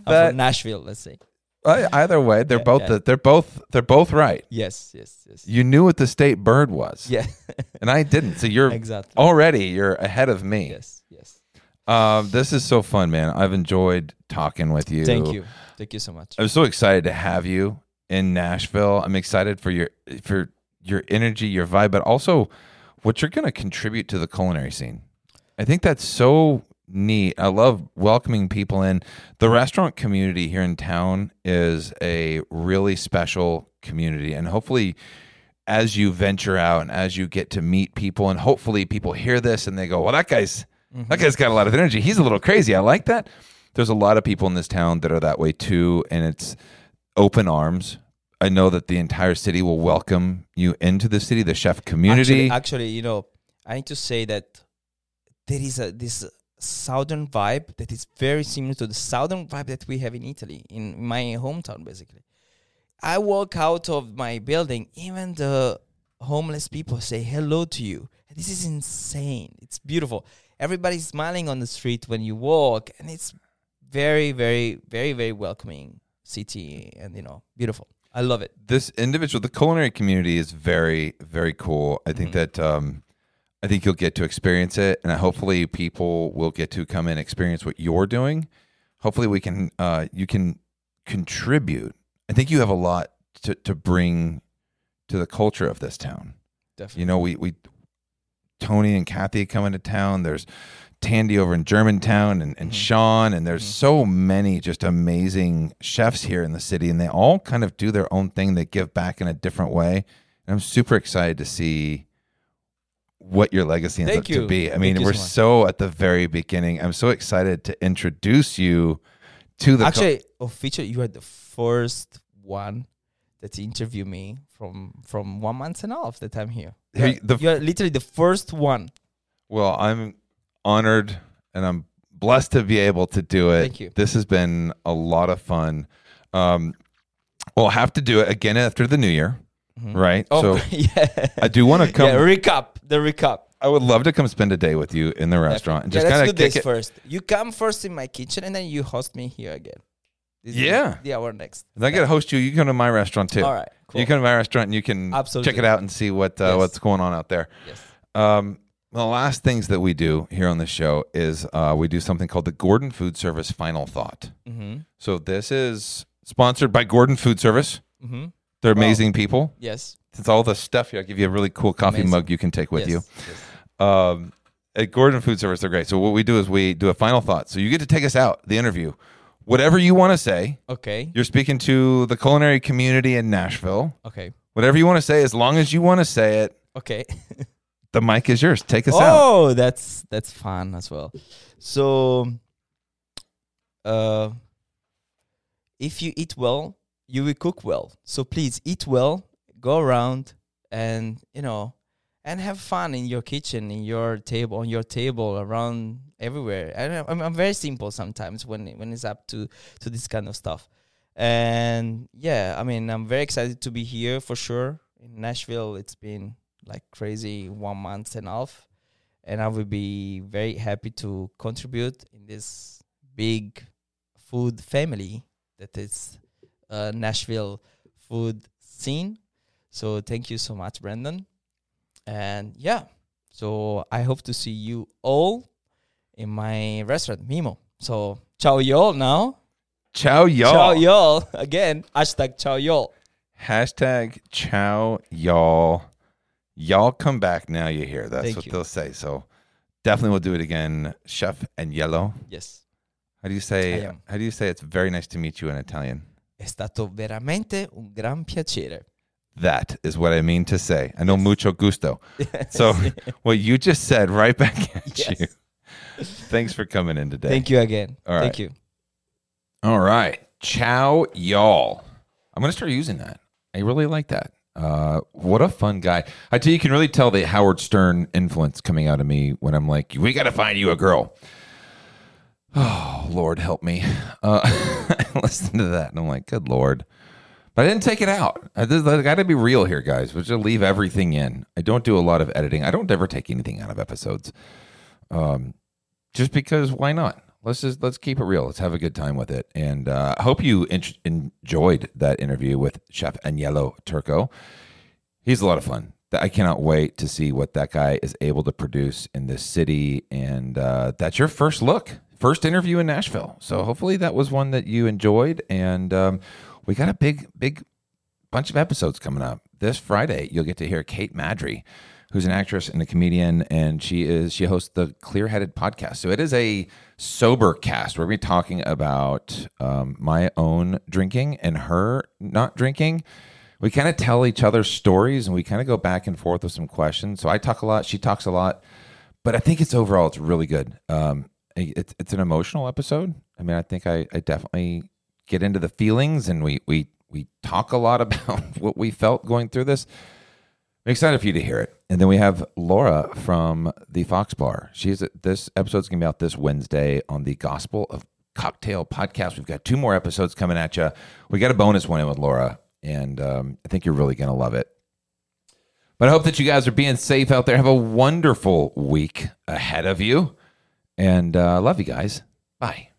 that, from Nashville, let's say. Either way, they're yeah, both yeah. The, they're both they're both right. Yes, yes, yes. You knew what the state bird was. Yeah. And I didn't. So you're exactly. already you're ahead of me. Yes, yes. Uh, this is so fun, man. I've enjoyed talking with you. Thank you. Thank you so much. I'm so excited to have you in Nashville. I'm excited for your for your energy, your vibe, but also what you're going to contribute to the culinary scene. I think that's so neat. I love welcoming people in. The restaurant community here in town is a really special community. And hopefully as you venture out and as you get to meet people, and hopefully people hear this and they go, well, that guy's, mm-hmm. that guy's got a lot of energy. He's a little crazy. I like that. There's a lot of people in this town that are that way too. And it's open arms. I know that the entire city will welcome you into the city, the chef community. Actually, actually, you know, I need to say that there is a this southern vibe that is very similar to the southern vibe that we have in Italy, in my hometown, basically. I walk out of my building, even the homeless people say hello to you. This is insane. It's beautiful. Everybody's smiling on the street when you walk, and it's very, very, very, very welcoming city, and, you know, beautiful. I love it. This individual, the culinary community is very, very cool. I mm-hmm. think that um, I think you'll get to experience it, and hopefully people will get to come and experience what you're doing. Hopefully we can, uh, you can contribute. I think you have a lot to, to bring to the culture of this town. Definitely. You know, we, we Tony and Kathy come into town. There's Tandy over in Germantown and, and mm-hmm. Sean, and there's mm-hmm. so many just amazing chefs here in the city, and they all kind of do their own thing. They give back in a different way. And I'm super excited to see what your legacy ends Thank up you. to be. I mean, Thank we're so, so at the very beginning. I'm so excited to introduce you to the Actually, co- officially, you are the first one that interviewed me from from one month and a half that I'm here. You're, hey, the, you're literally the first one. Well, I'm honored, and I'm blessed to be able to do it. Thank you. This has been a lot of fun. Um, we'll have to do it again after the new year, mm-hmm. right? Oh, so yeah. I do want to come. Yeah, recap, the recap. I would love to come spend a day with you in the restaurant. And yeah, just let's do this it. first. You come first in my kitchen, and then you host me here again. This yeah. Yeah, we're next. And I got to host you. You come to my restaurant, too. All right. Cool. You come to my restaurant, and you can Absolutely. check it out and see what uh, yes. what's going on out there. Yes. Um, the last things that we do here on the show is uh, we do something called the Gordon Food Service Final Thought. Mm-hmm. So this is sponsored by Gordon Food Service. Mm-hmm. They're amazing wow. people. Yes. It's all the stuff here. I'll give you a really cool coffee amazing. mug you can take with yes. you. Yes. Um, at Gordon Food Service, they're great. So what we do is we do a final thought. So you get to take us out, the interview. Whatever you want to say. Okay. You're speaking to the culinary community in Nashville. Okay. Whatever you want to say, as long as you want to say it. Okay. The mic is yours. Take us oh, out. Oh, that's that's fun as well. So, uh, if you eat well, you will cook well. So please eat well, go around, and, you know, and have fun in your kitchen, in your table, on your table, around everywhere. I I'm, I'm very simple sometimes when when it's up to, to this kind of stuff. And yeah, I mean, I'm very excited to be here for sure. In Nashville, it's been like crazy one month and a half. And I will be very happy to contribute in this big food family that is uh, Nashville food scene. So thank you so much, Brandon. And yeah, so I hope to see you all in my restaurant, Mimo. So ciao y'all now. Ciao y'all. Ciao y'all. Again, hashtag ciao y'all. Hashtag ciao y'all. Y'all come back now you hear. That's Thank what you. they'll say. So definitely we'll do it again. Chef Aniello. Yes. How do you say, how do you say it's very nice to meet you in Italian? È stato veramente un gran piacere. That is what I mean to say. I know mucho gusto. Yes. So what you just said right back at yes. you. Thanks for coming in today. Thank you again. All right. Thank you. All right. Ciao, y'all. I'm going to start using that. I really like that. Uh, what a fun guy. I tell you, you can really tell the Howard Stern influence coming out of me when I'm like, we got to find you a girl. Oh, Lord, help me. Uh, I listened to that, and I'm like, good Lord. But I didn't take it out. I, I got to be real here, guys. We'll just leave everything in. I don't do a lot of editing. I don't ever take anything out of episodes, um, just because why not? Let's just let's keep it real. Let's have a good time with it. And uh, I hope you in- enjoyed that interview with Chef Aniello Turco. He's a lot of fun. I cannot wait to see what that guy is able to produce in this city. And uh, that's your first look, first interview in Nashville. So hopefully that was one that you enjoyed. And um, we got a big, big bunch of episodes coming up. This Friday, you'll get to hear Kate Madry, who's an actress and a comedian, and she is she hosts the Clear Headed podcast. So it is a sober cast. We're going to be talking about um, my own drinking and her not drinking. We kind of tell each other stories, and we kind of go back and forth with some questions. So I talk a lot. She talks a lot. But I think it's overall, it's really good. Um, it, it's an emotional episode. I mean, I think I, I definitely... get into the feelings, and we we we talk a lot about what we felt going through this. I'm excited for you to hear it. And then we have Laura from the Fox Bar. She's this episode's going to be out this Wednesday on the Gospel of Cocktail podcast. We've got two more episodes coming at you. We got a bonus one in with Laura, and um, I think you're really going to love it. But I hope that you guys are being safe out there. Have a wonderful week ahead of you, and I uh, love you guys. Bye.